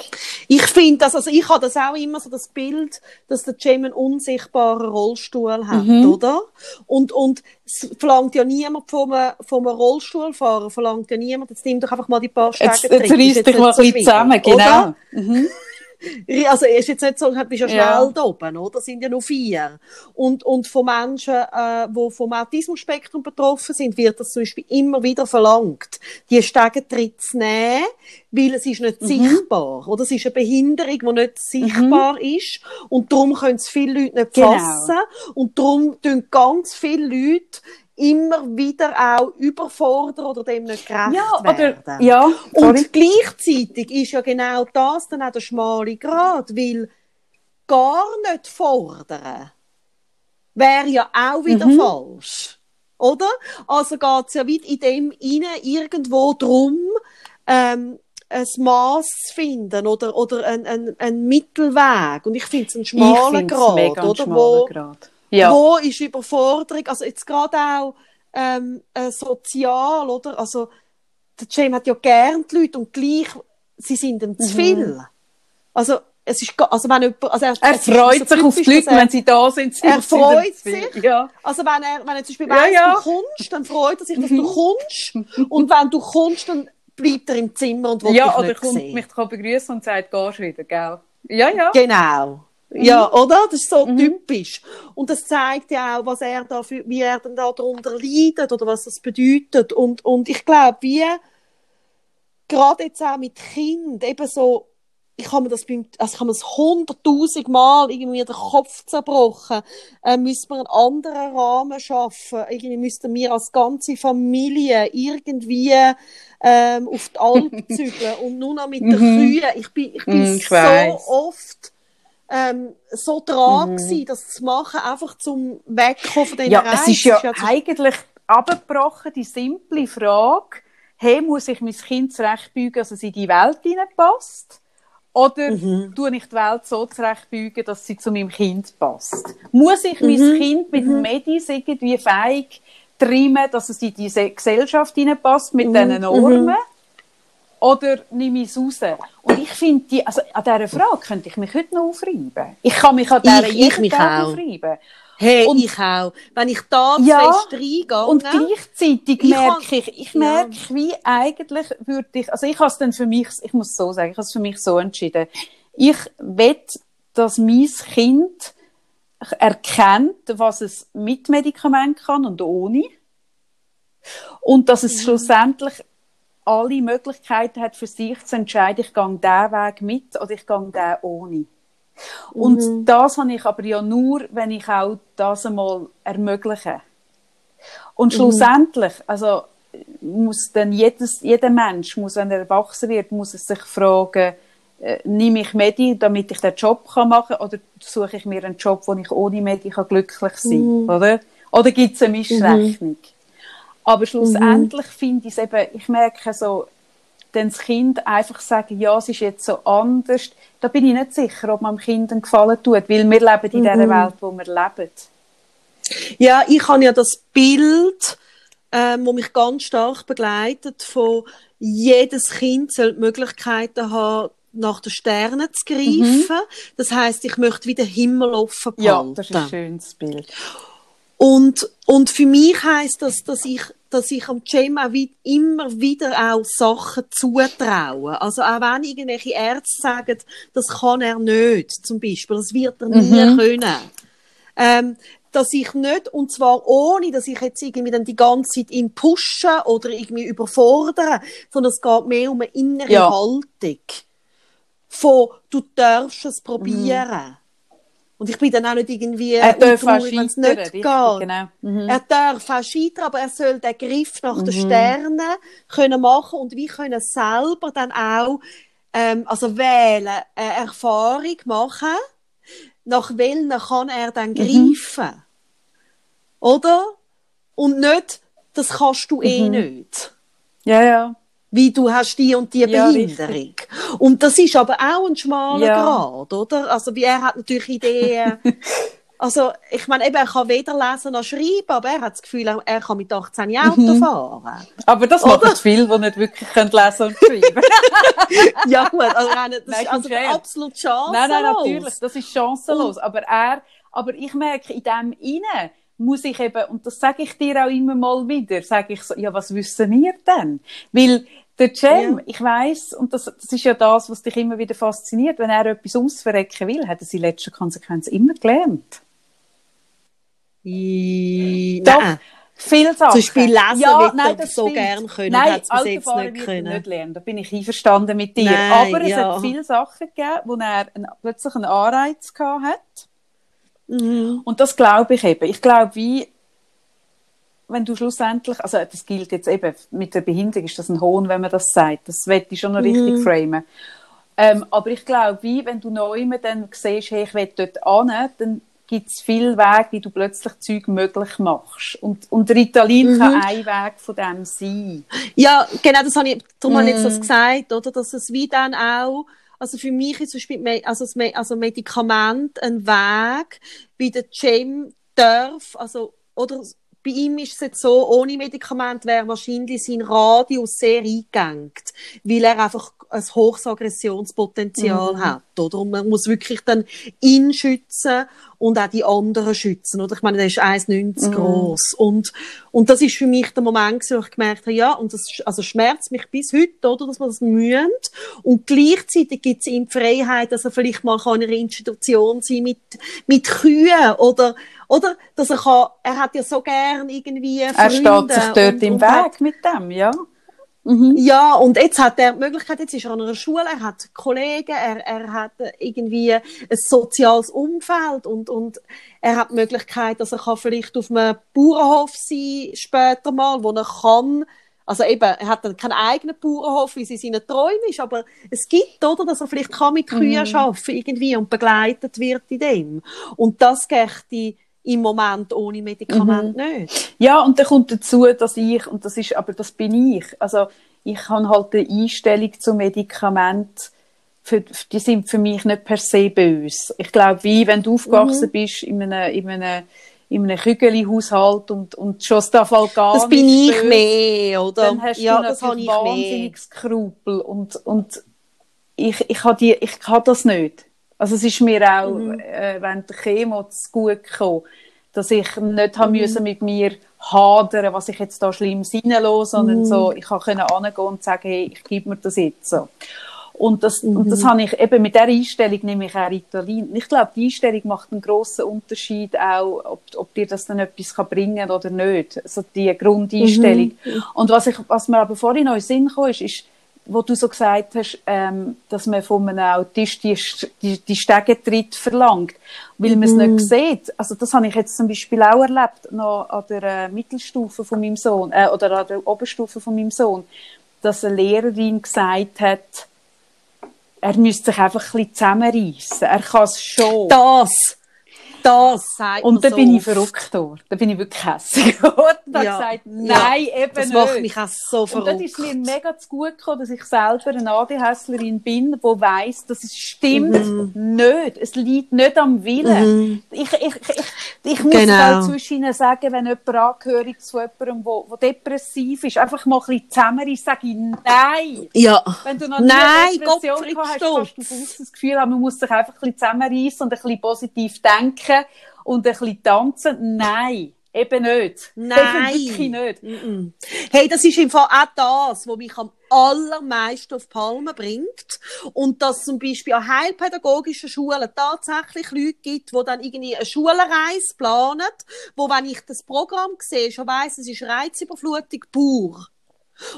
Ich finde das, also ich habe das auch immer so das Bild, dass der Jim einen unsichtbaren Rollstuhl hat, mhm. oder? Und, und es verlangt ja niemand vom, vom Rollstuhlfahrer, verlangt ja niemand, jetzt nimm doch einfach mal die paar Stege. Jetzt, jetzt reiss dich mal ein bisschen zusammen, genau. Mhm. Also er ist jetzt nicht so, bist ja schnell ja. da oben, oder? Sind ja nur vier. Und, und von Menschen, äh, die vom Autismus-Spektrum betroffen sind, wird das zum Beispiel immer wieder verlangt, die Stegentritte zu nehmen, weil es ist nicht mhm. sichtbar, oder? Es ist eine Behinderung, die nicht sichtbar mhm. ist. Und darum können es viele Leute nicht genau. fassen. Und darum tun ganz viele Leute immer wieder auch überfordern oder dem nicht gerecht ja, werden. Oder, ja, und sorry. Gleichzeitig ist ja genau das dann auch der schmale Grat, weil gar nicht fordern wäre ja auch wieder mhm. falsch. Oder? Also geht es ja weit in dem hinein irgendwo darum, ähm, ein Mass zu finden oder, oder einen ein, ein Mittelweg. Und ich finde es einen schmalen Grat. Oder? Schmalen Grat. Ja. Wo ist Überforderung? Also jetzt gerade auch ähm, äh, sozial, oder? Also der Cem hat ja gern die Leute und gleich, sie sind ihm zu viel. Mhm. Also es ist, also wenn jemand, also er, er freut so sich auf die Leute, er, wenn sie da sind. Sie er freut sich. Ja. Also wenn er, wenn er zum Beispiel ja, weiss, ja. du kommst, dann freut er sich, dass mhm. du kommst. Und wenn du kommst, dann bleibt er im Zimmer und will ja, dich nicht sehen. Ja, oder kommt mich kann begrüßen und sagt, gehst wieder, gell? Ja, ja. Genau. Ja, oder? Das ist so mhm. typisch. Und das zeigt ja auch, was er da für, wie er denn da darunter leidet oder was das bedeutet. Und, und ich glaube, wie, gerade jetzt auch mit Kind, eben so, ich habe mir das beim, also ich habe mir das hunderttausend Mal irgendwie den Kopf zerbrochen, äh, müssen wir einen anderen Rahmen schaffen, irgendwie müssten wir als ganze Familie irgendwie, ähm, auf die Alp zügeln und nur noch mit den Kühen. Ich bin, ich bin ich so weiss. oft, Ähm, so dran gewesen, mhm. das zu machen, einfach zum Wegkommen von diesen ja, Reisen. Es ist ja, ist ja eigentlich abgebrochen, die simple Frage, hey, muss ich mein Kind zurechtbeugen, dass es in die Welt hineinpasst? Oder mhm. tue ich die Welt so zurechtbeugen, dass sie zu meinem Kind passt? Muss ich mein mhm. Kind mit mhm. Medis irgendwie feig trimmen, dass es in diese Gesellschaft hineinpasst, mit mhm. diesen Normen? Mhm. Oder nehme ich es raus? Und ich finde, die, also an dieser Frage könnte ich mich heute noch aufreiben. Ich kann mich an dieser jeden Tag aufreiben. Hey, und ich auch. Wenn ich da ja, fest reingehe. Und gleichzeitig ich merke kann, ich, ich merke, ja. wie eigentlich würde ich, also ich habe es dann für mich, ich muss so sagen, ich habe es für mich so entschieden. Ich will, dass mein Kind erkennt, was es mit Medikamenten kann und ohne. Und dass es schlussendlich alle Möglichkeiten hat für sich zu entscheiden, ich gehe diesen Weg mit oder ich gehe den ohne. Und mhm. das habe ich aber ja nur, wenn ich auch das einmal ermögliche. Und schlussendlich, also muss dann jedes, jeder Mensch, muss, wenn er erwachsen wird, muss er sich fragen, äh, nehme ich Medi, damit ich den Job kann machen kann, oder suche ich mir einen Job, wo ich ohne Medi kann glücklich sein kann, mhm. oder? Oder gibt es eine Mischrechnung? Mhm. Aber schlussendlich mhm. finde ich es eben, ich merke so, dann das Kind einfach sagen, ja, es ist jetzt so anders. Da bin ich nicht sicher, ob man dem Kind einen Gefallen tut, weil wir leben in mhm. dieser Welt, wo wir leben. Ja, ich habe ja das Bild, ähm, das mich ganz stark begleitet, von jedes Kind soll die Möglichkeiten haben, nach den Sternen zu greifen. Mhm. Das heisst, ich möchte wieder Himmel offen behalten. Ja, das ist ein schönes Bild. Und, und für mich heisst das, dass ich, dass ich am Cem auch wie, immer wieder auch Sachen zutraue. Also auch wenn irgendwelche Ärzte sagen, das kann er nicht, zum Beispiel, das wird er nie mhm. können. Ähm, dass ich nicht, und zwar ohne, dass ich jetzt irgendwie dann die ganze Zeit ihn pushe oder irgendwie überfordere, sondern es geht mehr um eine innere ja. Haltung. Von, du darfst es probieren. Mhm. Und ich bin dann auch nicht irgendwie er darf unruhig, wenn es nicht richtig, geht. Genau. Mhm. Er darf auch scheitern, aber er soll den Griff nach mhm. den Sternen können machen und wir können selber dann auch ähm, also wählen, eine Erfahrung machen, nach welchen kann er dann mhm. greifen. Oder? Und nicht, das kannst du eh mhm. nicht. Ja, ja. Wie du hast die und die ja, Behinderung. Richtig. Und das ist aber auch ein schmaler ja. Grad, oder? Also, wie er hat natürlich Ideen. Also, ich meine, eben, er kann weder lesen noch schreiben, aber er hat das Gefühl, er kann mit achtzehn Jahren Auto fahren. Aber das machen viele, die nicht wirklich können lesen und schreiben. Ja, gut. Also, das nein, ist also absolut chancenlos. Nein, nein, natürlich. Das ist chancenlos. Und, aber er, aber ich merke, in dem inne, muss ich eben, und das sage ich dir auch immer mal wieder, sage ich so, ja, was wissen wir denn? Weil Der Cem, ja. ich weiss, und das, das ist ja das, was dich immer wieder fasziniert, wenn er etwas ums Verrecken will, hat er in letzter Konsequenz immer gelernt. I- Doch, nein. Viele Sachen. Zum Beispiel lesen ja, wird nein, das so stimmt. Gern können, hat es bis jetzt nicht können. Nicht lernen. Da bin ich einverstanden mit dir. Nein, aber es ja. hat viele Sachen gegeben, wo er einen, plötzlich einen Anreiz gehabt hat. Mhm. Und das glaube ich eben. Ich glaube, wie wenn du schlussendlich, also das gilt jetzt eben, mit der Behinderung ist das ein Hohn, wenn man das sagt. Das möchte ich schon noch richtig mm. framen. Ähm, aber ich glaube, wie wenn du noch immer dann siehst, hey, ich will dort hin, dann gibt es viele Wege, wie du plötzlich Zeug möglich machst. Und, und Ritalin mm. kann ein Weg von dem sein. Ja, genau, das habe ich, darum mm. habe ich jetzt das gesagt, oder? Dass es wie dann auch, also für mich ist zum Beispiel, also, also Medikament ein Weg, wie der Cem darf, also, oder, bei ihm ist es jetzt so, ohne Medikament wäre wahrscheinlich sein Radius sehr eingegangen, weil er einfach ein hohes Aggressionspotenzial mhm. hat. Oder? Und man muss wirklich dann ihn schützen und auch die anderen schützen. Oder? Ich meine, der ist eins neunzig mhm. groß. Und, und das ist für mich der Moment, wo ich gemerkt habe, ja, und das also schmerzt mich bis heute, oder, dass man das mühen. Und gleichzeitig gibt es ihm die Freiheit, dass er vielleicht mal in einer Institution sein kann mit, mit Kühen oder Oder? Dass er, kann, er hat ja so gern irgendwie Freunde. Er steht sich dort und, im und Weg hat, mit dem, ja. Mhm. Ja, und jetzt hat er die Möglichkeit, jetzt ist er an einer Schule, er hat Kollegen, er, er hat irgendwie ein soziales Umfeld und, und er hat die Möglichkeit, dass er kann vielleicht auf einem Bauernhof sein später mal, wo er kann. Also eben, er hat dann keinen eigenen Bauernhof, wie es in seinen Träumen ist, aber es gibt, oder, dass er vielleicht kann mit Kühen mhm. arbeiten irgendwie und begleitet wird in dem. Und das gächte im Moment ohne Medikament mhm. nicht. Ja, und dann kommt dazu, dass ich, und das ist, aber das bin ich, also ich habe halt eine Einstellung zu Medikamenten, für, die sind für mich nicht per se böse. Ich glaube, wie wenn du aufgewachsen mhm. bist in einem, in einem, in einem Kügeli-Haushalt und, und schon das darf halt gar nicht. Das bin ich böse, mehr, oder? Dann hast ja, du natürlich wahnsinnig Skrupel und, und ich, ich habe die, ich habe das nicht. Also es ist mir auch mhm. äh, während der Chemo zu gut gekommen, dass ich nicht mhm. haben müssen mit mir hadern, was ich jetzt da schlimm reinlasse, sondern mhm. so, ich konnte hingehen und sagen, hey, ich gebe mir das jetzt so. Und das, mhm. und das habe ich eben, mit dieser Einstellung nehme ich auch Ritalin. Ich glaube, die Einstellung macht einen grossen Unterschied auch, ob, ob dir das dann etwas kann bringen oder nicht. Also die Grundeinstellung. Mhm. Und was ich, was mir aber vorhin noch in den Sinn gekommen ist, ist, wo du so gesagt hast, ähm, dass man von einem Autist die, die, die Stegentritt verlangt, weil man es mm. nicht sieht. Also das habe ich jetzt zum Beispiel auch erlebt, noch an der Mittelstufe von meinem Sohn, äh, oder an der Oberstufe von meinem Sohn, dass eine Lehrerin gesagt hat, er müsste sich einfach ein bisschen zusammenreissen, er kann es schon. Das! Das sagt und dann so bin ich verrückt geworden. Da bin ich wirklich hässig geworden. Da ja. gesagt, nein, ja. eben das nicht. Das macht mich auch so verrückt. Und dann ist mir mega zu gut gekommen, dass ich selber eine A D H S lerin bin, die weiss, dass es stimmt mm. nicht. Es liegt nicht am Willen. Mm. Ich, ich, ich, ich muss genau. auch zwischen sagen, wenn jemand angehörig zu jemandem, der depressiv ist, einfach mal ein bisschen zusammenreissen, sage ich nein. Ja. Wenn du noch nie eine Depression gehabt hast, kannst du bewusst das Gefühl haben, man muss sich einfach ein bisschen zusammenreissen und ein bisschen positiv denken. Und ein bisschen tanzen? Nein, eben nicht. Nein. Eben wirklich nicht. Mm-mm. Hey, das ist im Fall auch das, was mich am allermeisten auf die Palme bringt. Und dass zum Beispiel an heilpädagogischen Schulen tatsächlich Leute gibt, die dann irgendwie eine Schulreise planen, wo, wenn ich das Programm sehe, schon weiss, es ist Reizüberflutung pur.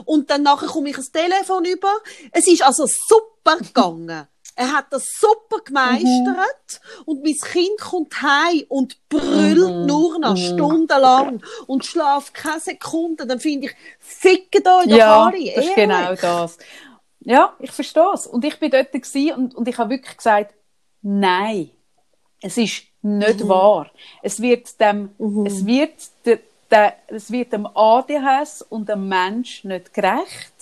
Und dann nachher komme ich ans Telefon über. Es ist also super gegangen. Er hat das super gemeistert mhm. und mein Kind kommt heim und brüllt mhm. nur noch mhm. stundenlang und schlaft keine Sekunde. Dann finde ich, fickt euch doch ja, alle. Ja, das ist genau das. Ja, ich verstehe es. Und ich war dort und, und ich habe wirklich gesagt, nein, es ist nicht mhm. wahr. Es wird dem, mhm. es wird de, de, es wird dem A D H S und dem Mensch nicht gerecht.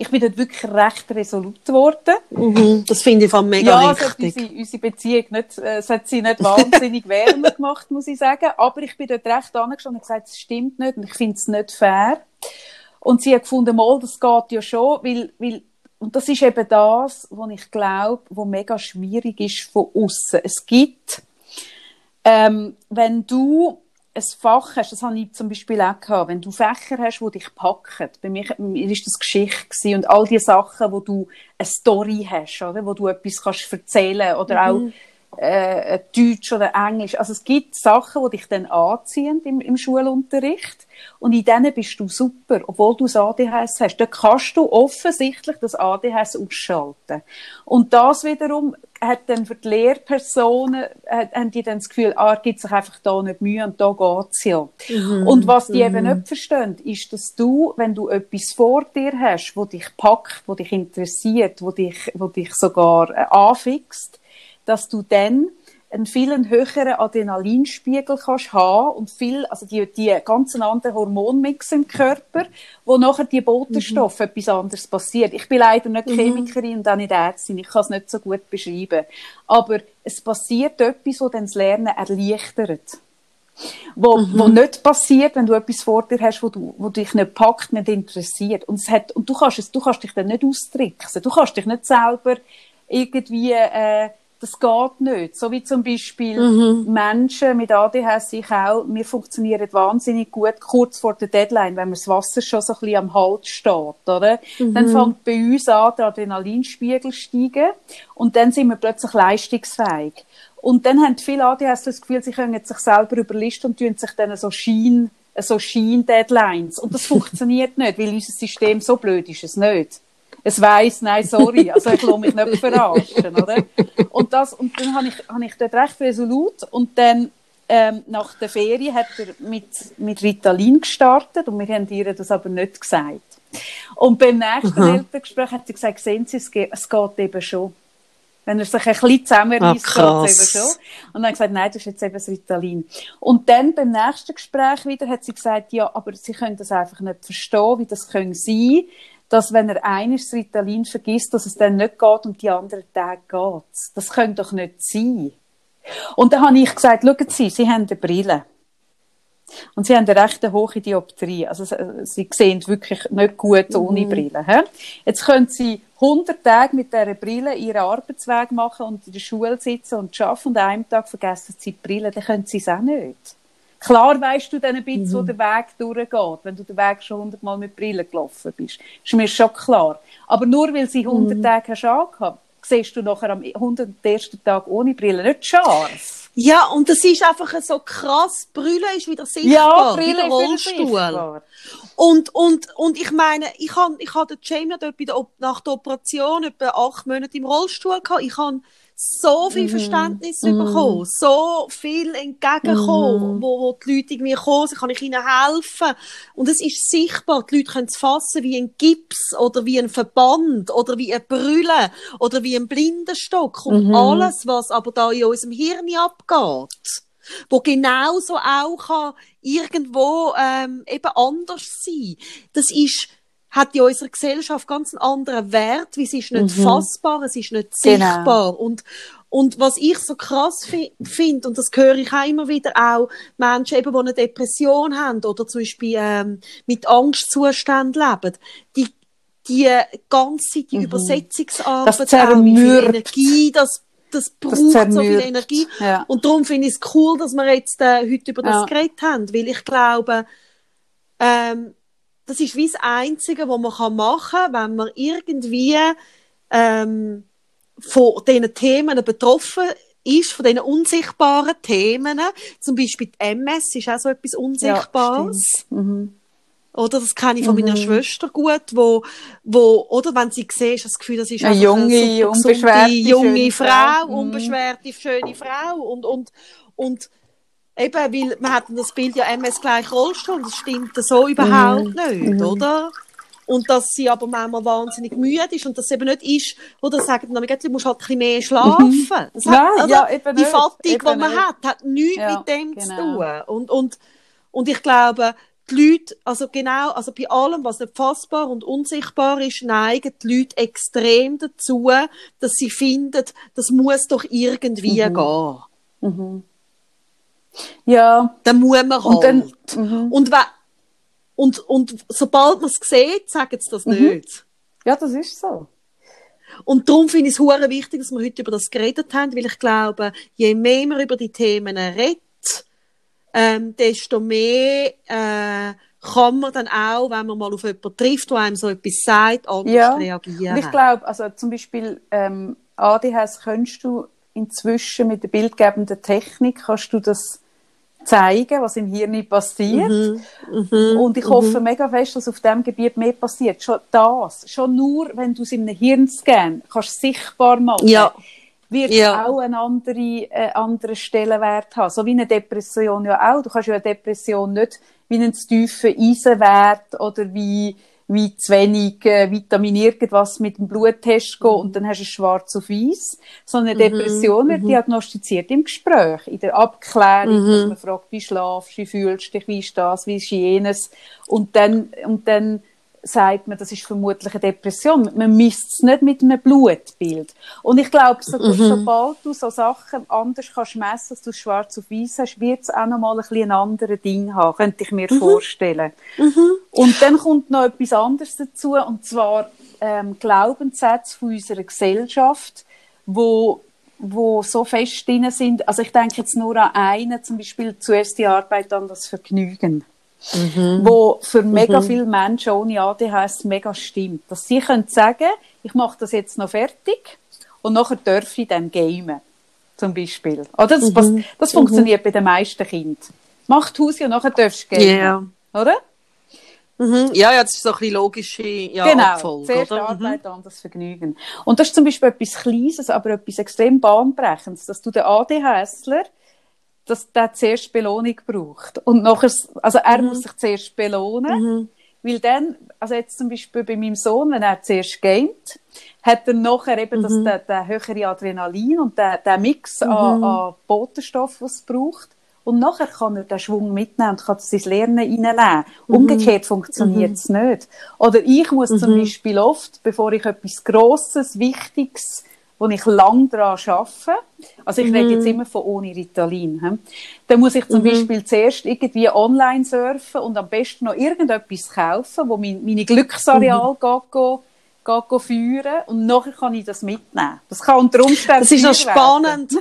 Ich bin dort wirklich recht resolut geworden. Mhm, das finde ich von mega ja, wichtig. Ja, unsere, unsere Beziehung nicht, äh, es hat sie nicht wahnsinnig wärmer gemacht, muss ich sagen. Aber ich bin dort recht angestanden und gesagt, es stimmt nicht und ich finde es nicht fair. Und sie hat gefunden, mal, das geht ja schon, weil, weil, und das ist eben das, was ich glaube, was mega schwierig ist von aussen. Es gibt, ähm, wenn du ein Fach hast, das habe ich zum Beispiel auch gehabt, wenn du Fächer hast, die dich packen, bei mir war das Geschichte und all die Sachen, wo du eine Story hast, oder? Wo du etwas kannst erzählen oder mhm. auch äh, Deutsch oder Englisch. Also es gibt Sachen, die dich dann anziehen im, im Schulunterricht und in denen bist du super, obwohl du das A D H S hast. Da kannst du offensichtlich das A D H S ausschalten. Und das wiederum hat dann für die Lehrpersonen hat, haben die dann das Gefühl, ah, gibt sich einfach da nicht Mühe und da geht's ja. Mhm. Und was die mhm. eben nicht verstehen, ist, dass du, wenn du etwas vor dir hast, wo dich packt, wo dich interessiert, wo dich, wo dich sogar äh, anfixt, dass du dann einen viel höheren Adrenalinspiegel kannst haben und viel, also die, die ganzen anderen Hormonmix im Körper, wo nachher die Botenstoffe mhm. etwas anderes passiert. Ich bin leider nicht mhm. Chemikerin und auch nicht Ärztin, ich kann es nicht so gut beschreiben. Aber es passiert etwas, das dann das Lernen erleichtert. Wo, mhm. wo nicht passiert, wenn du etwas vor dir hast, wo du, wo dich nicht packt, nicht interessiert. Und es hat, und du kannst es, du kannst dich dann nicht austricksen. Du kannst dich nicht selber irgendwie, äh, das geht nicht. So wie zum Beispiel mhm. Menschen mit A D H S, ich auch, wir funktionieren wahnsinnig gut kurz vor der Deadline, wenn mir das Wasser schon so ein bisschen am Hals steht, oder? Mhm. Dann fängt bei uns an, der Adrenalinspiegel steigen und dann sind wir plötzlich leistungsfähig. Und dann haben viele A D H S das Gefühl, sie können sich selber überlisten und tun sich dann so Schein, so Schein-Deadlines. Und das funktioniert nicht, weil unser System so blöd ist es nicht. Es weiss, nein, sorry, also ich lasse mich nicht verarschen, oder? Und, das, und dann habe ich, habe ich dort recht resolut und dann ähm, nach der Ferie hat er mit, mit Ritalin gestartet und wir haben ihr das aber nicht gesagt. Und beim nächsten Aha. Elterngespräch hat sie gesagt, sehen Sie, es geht, es geht eben schon. Wenn er sich ein bisschen zusammenreißt, oh, geht es eben schon. Und dann gesagt, nein, das ist jetzt eben das Ritalin. Und dann beim nächsten Gespräch wieder hat sie gesagt, ja, aber Sie können das einfach nicht verstehen, wie das können sein, dass wenn er eines Ritalin vergisst, dass es dann nicht geht und die anderen Tage geht's. Das könnte doch nicht sein. Und dann habe ich gesagt, schauen Sie, Sie haben eine Brille. Und Sie haben eine recht hohe Dioptrie. Also Sie sehen wirklich nicht gut ohne mhm. Brille. He? Jetzt können Sie hundert Tage mit dieser Brille Ihren Arbeitsweg machen und in der Schule sitzen und arbeiten und an einem Tag vergessen Sie die Brille, dann können Sie es auch nicht. Klar weisst du dann ein bisschen, mhm. wo der Weg durchgeht, wenn du den Weg schon hundertmal mit Brille gelaufen bist. Ist mir schon klar. Aber nur weil sie hundert mhm. Tage hast angehabt, siehst du nachher am hundertersten Tag ohne Brille nicht scharf. Ja, und das ist einfach so krass. Brille ist wieder sichtbar. Ja, Brille ist Rollstuhl. Sichtbar. Und, und, und ich meine, ich habe, ich habe den Jamie dort bei der, nach der Operation etwa acht Monate im Rollstuhl gehabt. Ich habe so viel Verständnis mm. bekommen, so viel entgegenkommen, mm. wo, wo die Leute irgendwie kommen, so kann ich ihnen helfen. Und es ist sichtbar, die Leute können es fassen wie ein Gips oder wie ein Verband oder wie eine Brille oder wie ein Blindenstock und mm. alles, was aber da in unserem Hirn abgeht, wo genauso auch kann irgendwo ähm, eben anders sein. Das ist hat in unserer Gesellschaft ganz einen anderen Wert, weil es ist nicht mhm. fassbar, es ist nicht sichtbar. Genau. Und, und was ich so krass fi- finde, und das höre ich auch immer wieder, auch Menschen, eben, die eine Depression haben oder zum Beispiel ähm, mit Angstzuständen leben, die, die ganze die mhm. Übersetzungsarbeit, das auch, wie viel Energie das Das braucht das so viel Energie. Ja. Und darum finde ich es cool, dass wir jetzt äh, heute über das ja. geredet haben, weil ich glaube, ähm, das ist wie das Einzige, was man machen kann, wenn man irgendwie ähm, von diesen Themen betroffen ist, von diesen unsichtbaren Themen. Zum Beispiel die M S ist auch so etwas Unsichtbares. Ja, mhm. Oder das kenne ich von mhm. meiner Schwester gut, wo, wo, oder wenn sie siehst, das Gefühl, das ist eine junge, eine unbeschwerte, junge Frau, Frau. unbeschwerte, schöne Frau. Und, und, und eben, weil man hat das Bild ja M S gleich Rollstuhl, das stimmt so überhaupt mhm. nicht, oder? Und dass sie aber manchmal wahnsinnig müde ist und dass es eben nicht ist, oder sagen, du musst halt ein bisschen mehr schlafen. Das hat, ja, also, ja, eben die Fatigue, die man nicht. hat, hat nichts ja, mit dem genau. zu tun. Und, und, und ich glaube, die Leute, also genau, also bei allem, was nicht fassbar und unsichtbar ist, neigen die Leute extrem dazu, dass sie finden, das muss doch irgendwie mhm. gehen. Mhm. Ja. Dann muss man halt. Und, dann, mhm. und, we- und, und sobald man es sieht, sagen sie das mhm. nicht. Ja, das ist so. Und darum finde ich es hure wichtig, dass wir heute über das geredet haben, weil ich glaube, je mehr man über die Themen redet, ähm, desto mehr äh, kann man dann auch, wenn man mal auf jemanden trifft, der einem so etwas sagt, anders ja. reagieren. Und ich glaube, also zum Beispiel ähm, A D H S kannst du inzwischen mit der bildgebenden Technik kannst du das zeigen, was im Hirn passiert. Mhm, mh, und ich hoffe mh. mega fest, dass auf diesem Gebiet mehr passiert. Schon das, schon nur, wenn du es in einem Hirnscan kannst sichtbar machen, ja. wird ja. auch einen anderen, äh, anderen Stellenwert haben. So wie eine Depression ja auch. Du kannst ja eine Depression nicht wie einen zu tiefen Eisenwert oder wie, wie zu wenig äh, Vitamin irgendwas mit dem Bluttest gehen und dann hast du schwarz auf weiß. So eine Depression mm-hmm. wird diagnostiziert im Gespräch, in der Abklärung, mm-hmm. dass man fragt, wie schlafst, wie fühlst dich, wie ist das, wie ist jenes. Und dann, und dann sagt man, das ist vermutlich eine Depression. Man misst es nicht mit einem Blutbild. Und ich glaube, so, mhm. sobald du so Sachen anders kannst messen, als du schwarz auf weiß hast, wird es auch noch mal ein bisschen ein anderes Ding haben, könnte ich mir mhm. vorstellen. Mhm. Und dann kommt noch etwas anderes dazu, und zwar ähm, Glaubenssätze von unserer Gesellschaft, wo wo so fest drin sind. Also ich denke jetzt nur an einen, zum Beispiel zuerst die Arbeit, dann das Vergnügen. Mhm. Wo für mega mhm. viele Menschen ohne A D H S mega stimmt. Dass sie können sagen, ich mache das jetzt noch fertig und nachher darf ich dann gamen. Zum Beispiel. Oder? Das, mhm. das funktioniert mhm. bei den meisten Kindern. Mach die Hause und nachher darfst du gamen. Yeah. Oder? Mhm. Ja, ja, das ist so eine logische ja, genau. Abfolge. Genau, zuerst oder? Arbeit, mhm. dann das Vergnügen. Und das ist zum Beispiel etwas Kleines, aber etwas extrem Bahnbrechendes, dass du den A D H S ler dass der zuerst Belohnung braucht. Und nachher, also er mhm. muss sich zuerst belohnen, mhm. weil dann, also jetzt zum Beispiel bei meinem Sohn, wenn er zuerst gamet, hat er nachher eben mhm. das, der, der höhere Adrenalin und der, der Mix mhm. an, an Botenstoffen, was es braucht. Und nachher kann er den Schwung mitnehmen und kann sein Lernen reinnehmen. Umgekehrt funktioniert es mhm. nicht. Oder ich muss mhm. zum Beispiel oft, bevor ich etwas Grosses, Wichtiges, wo ich lang daran arbeite, also ich mm. rede jetzt immer von ohne Ritalin, he? Dann muss ich zum mm. Beispiel zuerst irgendwie online surfen und am besten noch irgendetwas kaufen, wo mein, meine Glücksareal mm. geht, geht, geht, geht führen und nachher kann ich das mitnehmen. Das kann unter Umständen Das ist noch spannend.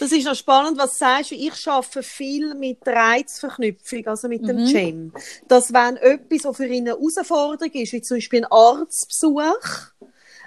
Das ist noch spannend, was du sagst. Ich arbeite viel mit Reizverknüpfung, also mit mm. dem Gym. Dass wenn etwas, was für ihn eine Herausforderung ist, wie zum Beispiel ein Arztbesuch,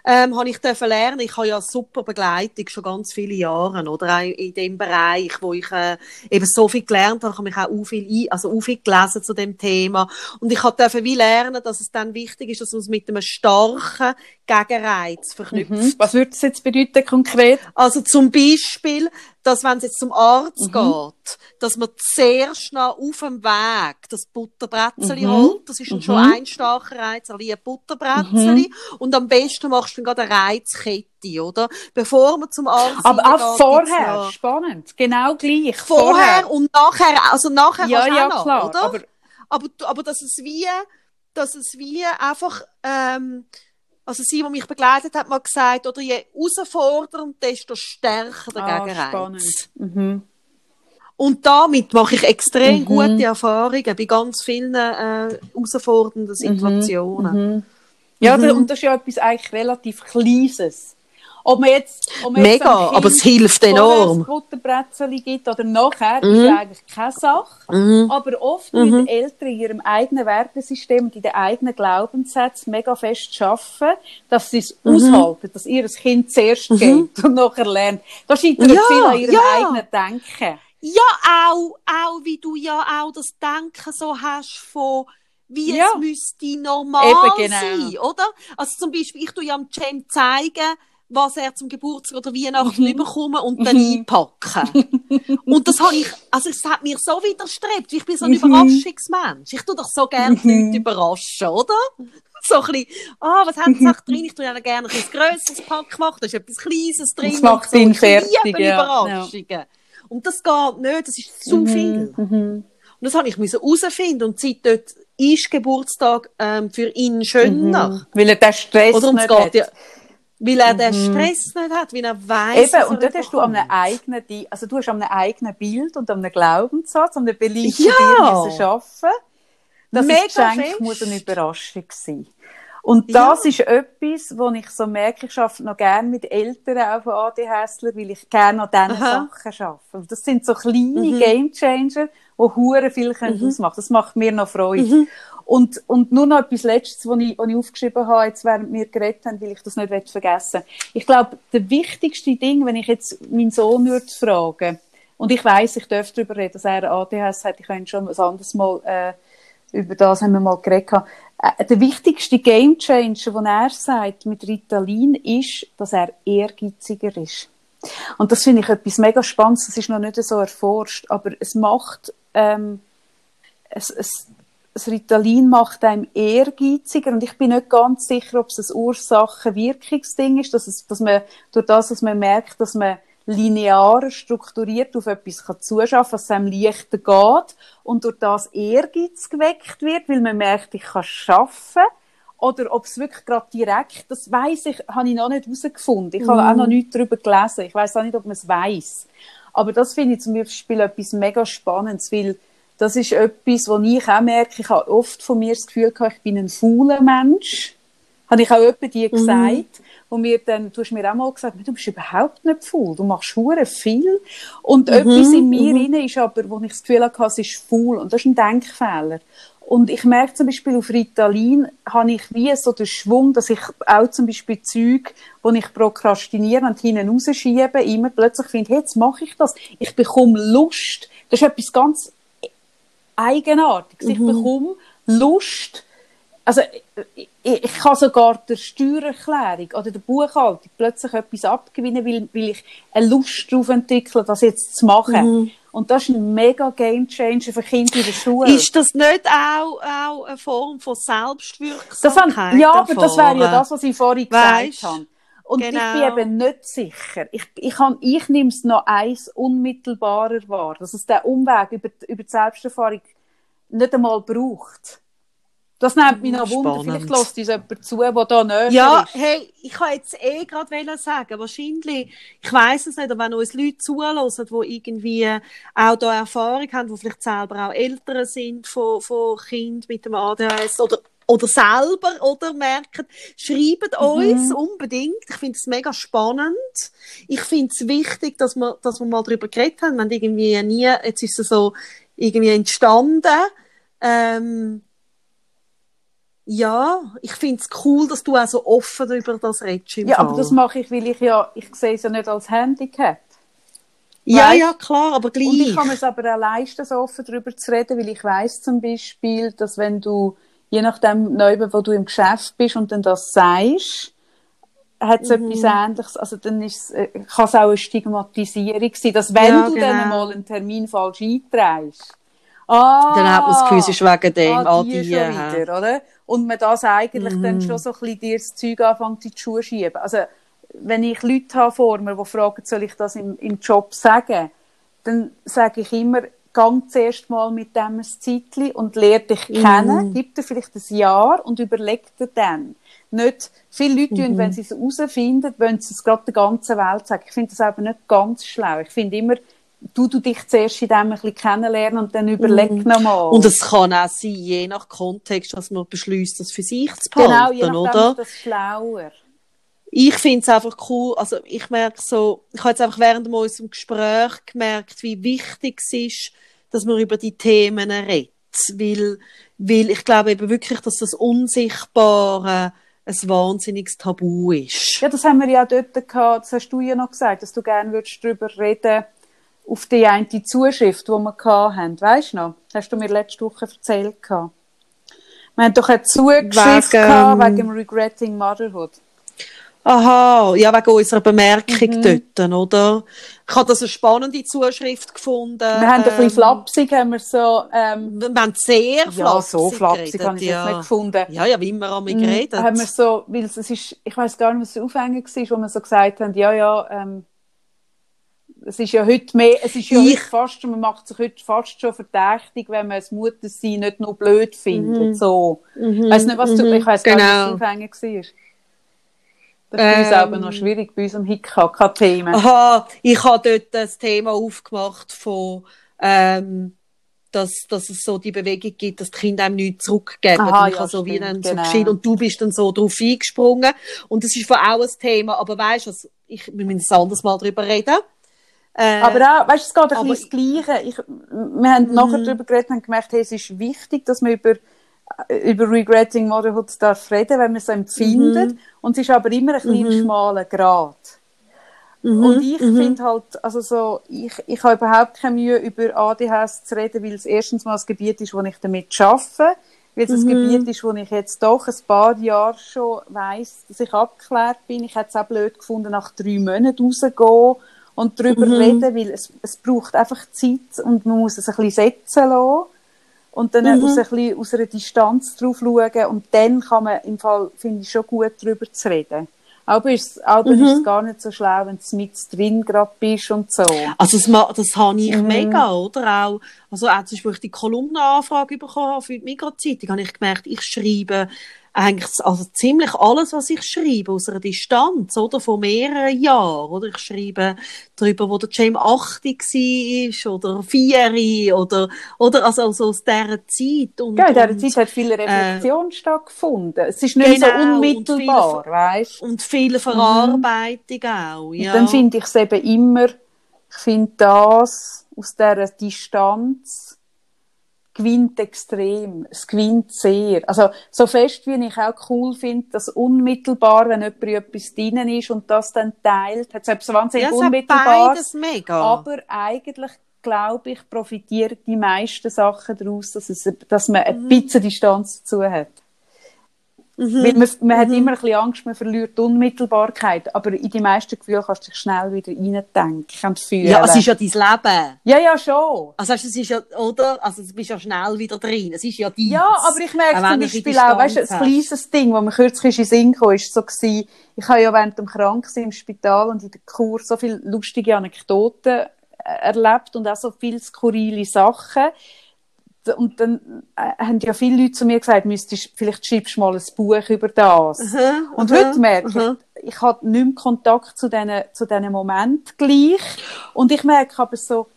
Ähm, habe ich dürfen lernen. Ich habe ja super Begleitung schon ganz viele Jahre, oder? Auch in dem Bereich, wo ich äh, eben so viel gelernt habe, habe ich auch viel ein, also auch viel gelesen zu dem Thema. Und ich habe dürfen wie lernen, dass es dann wichtig ist, dass man es mit einem starken Gegenreiz verknüpft. Mhm. Was würde das jetzt bedeuten konkret? Also zum Beispiel, dass wenn es jetzt zum Arzt mhm. geht, dass man sehr schnell auf dem Weg das Butterbretzeli mhm. holt. Das ist mhm. schon ein starker Reiz, ein Butterbretzeli. Mhm. Und am besten machst du dann gerade eine Reizkette, oder? Bevor man zum Arzt aber geht. Aber vorher, noch... spannend, genau gleich. Vorher, vorher und nachher, also nachher ja, kannst du ja, auch noch, klar, oder? Aber, aber, aber dass es wie, dass es wie einfach... Ähm, Also sie, die mich begleitet hat, mal gesagt, oder je herausfordernd, desto stärker der ah, Gegenreiz. Spannend. Mhm. Und damit mache ich extrem mhm. gute Erfahrungen bei ganz vielen äh, herausfordernden Situationen. Mhm. Ja, mhm. und das ist ja etwas eigentlich relativ Kleines. Ob man jetzt, ob man jetzt Mega, aber es hilft enorm. Wenn es Butterbrezeln gibt oder nachher, mhm. ist eigentlich keine Sache. Mhm. Aber oft mhm. mit Eltern in ihrem eigenen Wertesystem und in den eigenen Glaubenssätzen mega fest arbeiten, dass sie es mhm. aushalten, dass ihr Kind zuerst mhm. geht und nachher lernt. Da scheitert ja, viel an ihrem ja. eigenen Denken. Ja, auch, auch wie du ja auch das Denken so hast von wie ja. es müsste normal Eben, genau. sein, oder? Also zum Beispiel, ich tu ja am Cem zeigen, was er zum Geburtstag oder Weihnachten mhm. überkommen und dann mhm. einpacken. Und das habe ich, also es hat mir so widerstrebt, ich bin so ein mhm. Überraschungsmensch. Ich tue doch so gerne mhm. Leute überraschen, oder? So ein bisschen, ah, was haben sie noch drin? Ich tue ja gerne ein grösseres Pack machen, da ist etwas Kleines drin. Das macht ihn so fertig, ja. Überraschungen. Ja. Und das geht nicht, das ist zu mhm. viel. Mhm. Und das habe ich herausfinden und seit dort ist Geburtstag ähm, für ihn schöner. Mhm. Weil er den Stress oder nicht geht, hat. Ja, weil er den Stress mhm. nicht hat, weil er weiss, Eben, und dort hast du an einem eigenen, also du hast an einem eigenen Bild und an einem Glaubenssatz, an einem Belief, ja. dir müssen arbeiten. Das Geschenk muss eine Überraschung sein. Und das ja. ist etwas, wo ich so merke, ich arbeite noch gerne mit Eltern auch von A D H S ler, weil ich gerne an diesen Aha. Sachen arbeite. Das sind so kleine mhm. Gamechanger, die hure viel können mhm. ausmachen. Das macht mir noch Freude. Mhm. Und, und nur noch etwas Letztes, was ich, was ich aufgeschrieben habe, jetzt während wir geredet haben, weil ich das nicht vergessen will. Ich glaube, das wichtigste Ding, wenn ich jetzt meinen Sohn würde fragen, und ich weiss, ich darf darüber reden, dass er A D H S hat, ich könnte schon ein anderes Mal, äh, über das haben wir mal geredet. Äh, der wichtigste Gamechanger, den er sagt mit Ritalin, ist, dass er ehrgeiziger ist. Und das finde ich etwas mega Spannendes, das ist noch nicht so erforscht, aber es macht, ähm, es, es, das Ritalin macht einem ehrgeiziger, und ich bin nicht ganz sicher, ob es ein Ursache-Wirkungsding ist, dass, es, dass man durch das, dass man merkt, dass man linear strukturiert auf etwas kann zuschaffen, was einem leichter geht und durch das Ehrgeiz geweckt wird, weil man merkt, ich kann schaffen, oder ob es wirklich gerade direkt, das weiss ich, habe ich noch nicht herausgefunden. Ich habe mm. auch noch nichts darüber gelesen. Ich weiss auch nicht, ob man es weiss. Aber das finde ich zum Beispiel etwas mega Spannendes, weil das ist etwas, wo ich auch merke, ich habe oft von mir das Gefühl gehabt, ich bin ein fauler Mensch. Habe ich auch öppe die gesagt. Mm. Und mir dann, du hast mir auch mal gesagt, du bist überhaupt nicht faul, du machst hure viel. Und mm-hmm, etwas in mir mm-hmm. rein ist aber, wo ich das Gefühl hatte, es ist faul. Und das ist ein Denkfehler. Und ich merke zum Beispiel, auf Ritalin habe ich wie so den Schwung, dass ich auch zum Beispiel Zeug, wo ich prokrastiniere und hinten rausschiebe, immer plötzlich finde, hey, jetzt mache ich das. Ich bekomme Lust. Das ist etwas ganz Eigenartiges. Mhm. Ich bekomme Lust. Also, ich, ich kann sogar der Steuererklärung oder der Buchhaltung plötzlich etwas abgewinnen, weil, weil ich eine Lust darauf entwickle, das jetzt zu machen. Mhm. Und das ist ein mega Gamechanger für Kinder in der Schule. Ist das nicht auch, auch eine Form von Selbstwirksamkeit? Haben, ja, aber das wäre ja das, was ich vorhin weißt, gesagt habe. Und genau. ich bin eben nicht sicher. Ich, ich, kann, ich nehme es noch eins unmittelbarer wahr, dass es den Umweg über, über die Selbsterfahrung nicht einmal braucht. Das nimmt mich noch Spannend. Wunder. Vielleicht lässt uns jemand zu, der da näher ja, ist. Ja, hey, ich wollte jetzt eh gerade sagen, wahrscheinlich, ich weiss es nicht, aber wenn uns Leute zuhören, die irgendwie auch da Erfahrung haben, die vielleicht selber auch Eltern sind von, von Kindern mit dem A D H S oder, oder selber, oder merken, schreibt uns mhm. unbedingt. Ich finde es mega spannend. Ich finde es wichtig, dass wir, dass wir mal darüber geredet haben. Wir haben irgendwie nie, jetzt ist es so irgendwie entstanden, ähm, ja, ich find's cool, dass du auch so offen über das redest. Ja, Fall. Aber das mache ich, weil ich ja, ich sehe es ja nicht als Handicap. Ja, weißt? Ja, klar, aber gleich. Und ich kann mir es aber auch leisten, so offen darüber zu reden, weil ich weiss zum Beispiel, dass wenn du, je nachdem, wo du im Geschäft bist und dann das sagst, hat es mhm. etwas Ähnliches, also dann ist es, kann es auch eine Stigmatisierung sein, dass wenn ja, du genau. dann mal einen Termin falsch einträgst, ah, dann hat man das Gefühl, es ist wegen dem, ah, die, ah, die schon ja. wieder, oder? Und man das eigentlich mm. dann schon so ein bisschen dir das Zeug anfängt in die Schuhe schieben. Also, wenn ich Leute habe vor mir, die fragen, soll ich das im, im Job sagen, dann sage ich immer, geh zuerst mal mit dem ein Zeitchen und lerne dich mm. kennen, gib dir vielleicht ein Jahr und überleg dir dann. Nicht, viele Leute, mm. wenn sie es herausfinden, wollen sie es gerade der ganzen Welt sagen. Ich finde das aber nicht ganz schlau. Ich finde immer, Du, du dich zuerst in dem ein bisschen kennenlernen und dann überleg mm. nochmal. Und es kann auch sein, je nach Kontext, dass man beschließt, das für sich zu behalten, genau, je nachdem, oder? Ist das schlauer. Ich finde es einfach cool, also ich merke so, ich habe jetzt einfach während unserem Gespräch gemerkt, wie wichtig es ist, dass man über die Themen redet. Weil, weil ich glaube eben wirklich, dass das Unsichtbare ein wahnsinniges Tabu ist. Ja, das haben wir ja dort gehabt, das hast du ja noch gesagt, dass du gerne würdest darüber reden auf die eine Zuschrift, die wir hatten. Weisst du noch? Hast du mir letzte Woche erzählt. Wir hatten doch eine Zuschrift wegen, wegen Regretting Motherhood. Aha, ja, wegen unserer Bemerkung mhm. dort, oder? Ich habe das eine spannende Zuschrift gefunden. Wir ähm, haben ein bisschen flapsig, haben wir so... Ähm, wir haben sehr flapsig Ja, so flapsig geredet, habe ich ja. das nicht gefunden. Ja, ja, wie immer an mich geredet. Haben wir so, weil es ist, ich weiss gar nicht, was der Aufhänger war, wo wir so gesagt haben, ja, ja, ähm, es ist ja heute mehr, es ist ja ich, fast, man macht sich heute fast schon verdächtig, wenn man das Muttersein nicht nur blöd findet. Mm, so. Mm, weiss nicht, was mm, du, ich weiss genau. gar nicht, was du aufhängen warst. Das ähm, ist bei uns aber noch schwierig, bei unserem Hickhack-Thema. Aha, ich habe dort das Thema aufgemacht von, ähm, dass, dass es so die Bewegung gibt, dass die Kinder einem nichts zurückgeben. Aha, und, ja, so stimmt, wie einen genau. und du bist dann so drauf eingesprungen. Und das ist auch ein Thema, aber weisst du, also wir müssen ein anderes Mal darüber reden. Äh, aber auch, weißt, es geht ein bisschen das Gleiche. Ich, wir haben m- nachher darüber geredet und haben gemerkt, hey, es ist wichtig, dass man über über Regretting Motherhood darf reden, wenn man es empfindet. Mhm. Und es ist aber immer ein kleiner, mhm. schmaler Grat. Mhm. Und ich mhm. finde halt, also so, ich, ich habe überhaupt keine Mühe, über A D H S zu reden, weil es erstens mal ein Gebiet ist, wo ich damit arbeite, weil es mhm. ein Gebiet ist, wo ich jetzt doch ein paar Jahre schon weiss, dass ich abgeklärt bin. Ich hätte es auch blöd gefunden, nach drei Monaten rauszugehen und darüber mhm. reden, weil es, es braucht einfach Zeit und man muss es ein bisschen setzen lassen. Und dann mhm. aus, ein bisschen, aus einer Distanz drauf schauen. Und dann kann man im Fall, finde ich, schon gut darüber zu reden. Aber ist, aber mhm. ist es gar nicht so schlau, wenn du mit drin gerade bist und so. Also das, das habe ich mhm. mega, oder? Auch, also auch zum Beispiel, ich die Kolumnenanfrage bekommen für die Migros-Zeitung, habe ich gemerkt, ich schreibe eigentlich also ziemlich alles, was ich schreibe, aus einer Distanz, oder? Von mehreren Jahren, oder? Ich schreibe darüber, wo der James achtzig war, oder vier, oder, oder, also, also aus dieser Zeit. Und, ja, in dieser und, Zeit hat viel Reflexion äh, stattgefunden. Es ist nicht genau, so unmittelbar, weisst. Und viele Verarbeitung mhm. auch, ja. Und dann finde ich es eben immer, ich finde das aus dieser Distanz, gewinnt extrem, es gewinnt sehr. Also so fest, wie ich auch cool finde, dass unmittelbar, wenn jemand in etwas drin ist und das dann teilt, hat es wahnsinnig ja, unmittelbar. Beides mega. Aber eigentlich, glaube ich, profitieren die meisten Sachen daraus, dass, es, dass man ein mhm. bisschen Distanz dazu hat. Mhm. Weil man man mhm. hat immer ein bisschen Angst, man verliert die Unmittelbarkeit, aber in die meisten Gefühle kannst du dich schnell wieder reindenken und fühlen. Ja, es ist ja dein Leben. Ja, ja, schon. Also es ist ja, oder? Also du bist ja schnell wieder drin, es ist ja deins. Ja, aber ich merke zum Beispiel auch, weißt du, ein kleines Ding, das mir kürzlich in den Sinn kam, war so, ich habe ja während dem Kranksein im Spital und in der Kur so viele lustige Anekdoten erlebt und auch so viele skurrile Sachen. Und dann äh, haben ja viele Leute zu mir gesagt, müsstest, vielleicht schreibst du mal ein Buch über das. Uh-huh, und uh-huh, heute merke uh-huh. ich, ich habe nicht mehr Kontakt zu diesen zu diesen Momenten gleich. Und ich merke aber so,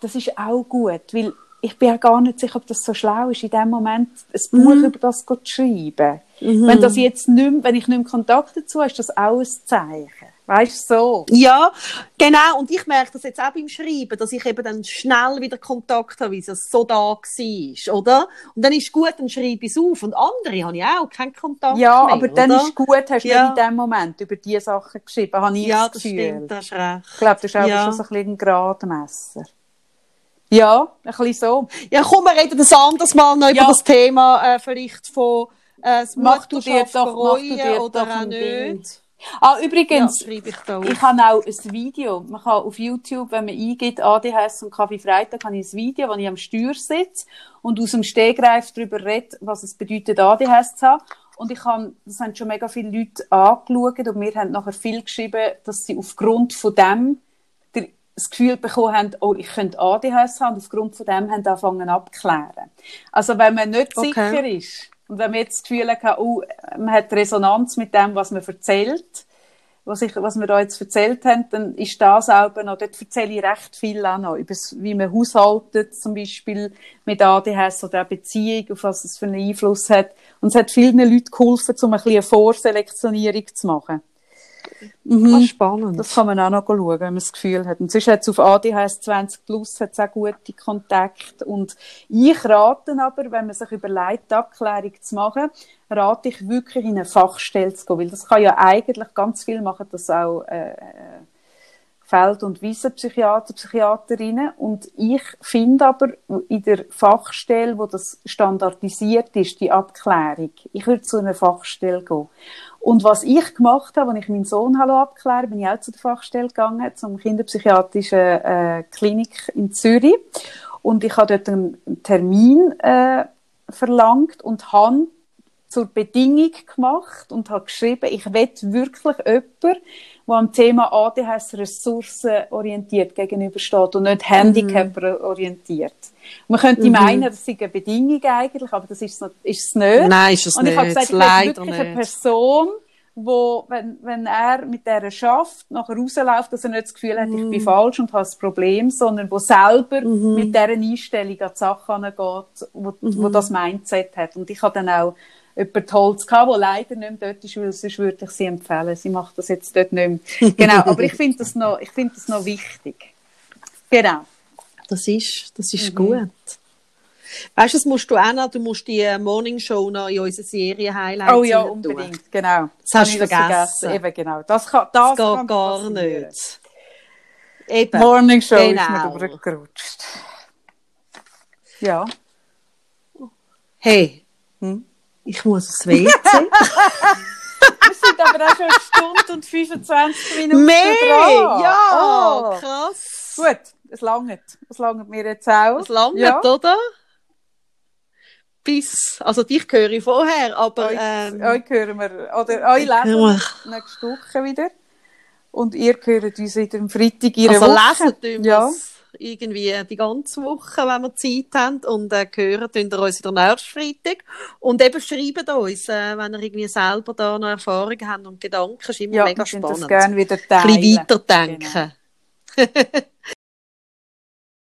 das ist auch gut, weil ich bin ja gar nicht sicher, ob das so schlau ist, in dem Moment ein Buch mm. über das zu schreiben. Mm-hmm. Wenn, das jetzt nicht mehr, wenn ich nicht mehr Kontakt dazu habe, ist das auch ein Zeichen. Weißt du, so? Ja, genau. Und ich merke das jetzt auch beim Schreiben, dass ich eben dann schnell wieder Kontakt habe, wie es so da war, oder? Und dann ist es gut, dann schreibe ich es auf. Und andere habe ich auch keinen Kontakt ja, mehr, aber oder? Dann ist es gut, hast du ja. in dem Moment über diese Sachen geschrieben, habe ich ja, das Gefühl. Ja, das stimmt, das ist recht. Ich glaube, das ist auch ja. schon so ein bisschen ein Gradmesser. Ja, ein bisschen so. Ja, komm, wir reden das anders mal noch ja. über das Thema äh, vielleicht von äh, mach du dir doch, mach du dir oder doch auch nicht. Ah, übrigens, ja, ich, ich habe auch ein Video. Man kann auf YouTube, wenn man eingibt, A D H S und Kaffee Freitag, habe ich ein Video, wo ich am Steuer sitze und aus dem Stehgreif darüber rede, was es bedeutet, A D H S zu haben. Und ich habe, das haben schon mega viele Leute angeschaut und mir haben nachher viel geschrieben, dass sie aufgrund von dem das Gefühl bekommen haben, oh, ich könnte A D H S haben, und aufgrund von dem haben sie angefangen abzuklären. Also wenn man nicht okay. sicher ist und wenn man jetzt das Gefühl hat, oh, man hat Resonanz mit dem, was man erzählt, was, ich, was wir da jetzt erzählt haben, dann ist das auch noch, dort erzähle ich recht viel auch noch, über wie man haushaltet, zum Beispiel mit A D H S oder auch Beziehung, auf was es für einen Einfluss hat. Und es hat vielen Leuten geholfen, um ein bisschen eine Vorselektionierung zu machen. Mhm. Das spannend. Das kann man auch noch schauen, wenn man das Gefühl hat. Und sonst hat es auf A D H S zwanzig Plus hat's auch gute Kontakte. Und ich rate aber, wenn man sich überlegt, Abklärung zu machen, rate ich wirklich in eine Fachstelle zu gehen. Weil das kann ja eigentlich ganz viel machen, dass auch äh, Feld- und Wiesenpsychiater, Psychiaterinnen. Und ich finde aber in der Fachstelle, wo das standardisiert ist, die Abklärung, ich würde zu einer Fachstelle gehen. Und was ich gemacht habe, als ich meinen Sohn abklären, bin ich auch zu der Fachstelle gegangen, zum kinderpsychiatrischen äh, Klinik in Zürich. Und ich habe dort einen Termin äh, verlangt und habe zur Bedingung gemacht und habe geschrieben, ich will wirklich jemanden, der am Thema A D H S ressourcenorientiert gegenübersteht und nicht handicap-orientiert. Man könnte mhm. meinen, das sei eine Bedingung eigentlich, aber das ist es nicht. Nein, ist es und nicht. Und ich habe gesagt, ich bin wirklich eine Person, wo, wenn, wenn er mit dieser schafft, nachher rausläuft, dass er nicht das Gefühl hat, mhm. ich bin falsch und habe ein Problem, sondern wo selber mhm. mit dieser Einstellung an die Sache angeht, wo, mhm. wo das Mindset hat. Und ich habe dann auch jemand Holz gehabt, der leider nicht mehr dort ist, weil sonst würde ich sie empfehlen. Sie macht das jetzt dort nicht mehr. Genau, aber ich finde das noch, ich finde das noch wichtig. Genau. Das ist, das ist mhm. gut. Weißt du, das musst du auch noch, du musst die Morning Show noch in unsere Serie Highlights tun. Oh ja, unbedingt, tun. Genau. Das hast du vergessen. Eben, genau. Das, kann, das, das geht kann gar nicht. Eben. Morning Show genau. ist mir rübergerutscht. Ja. Hey, hm? ich muss aufs W C. Wir sind aber auch schon eine Stunde und fünfundzwanzig Minuten mehr. Dran. Ja, oh. krass. Gut, es langt. Es langt mir jetzt auch. Es langt, ja. oder? Bis, also dich höre ich vorher, aber... Euch, ähm, euch hören wir, oder euch lesen wir nächste Woche wieder. Und ihr hört uns wieder am Freitag in der Woche. Also lesen tun wir ja. irgendwie die ganze Woche, wenn wir Zeit haben. Und äh, hören tun wir uns wieder nächsten Freitag. Und eben schreibt uns, äh, wenn ihr irgendwie selber da noch Erfahrungen habt und Gedanken, ist immer ja, mega spannend. Ja, wir können das gerne wieder teilen. Ein bisschen weiterdenken. Genau.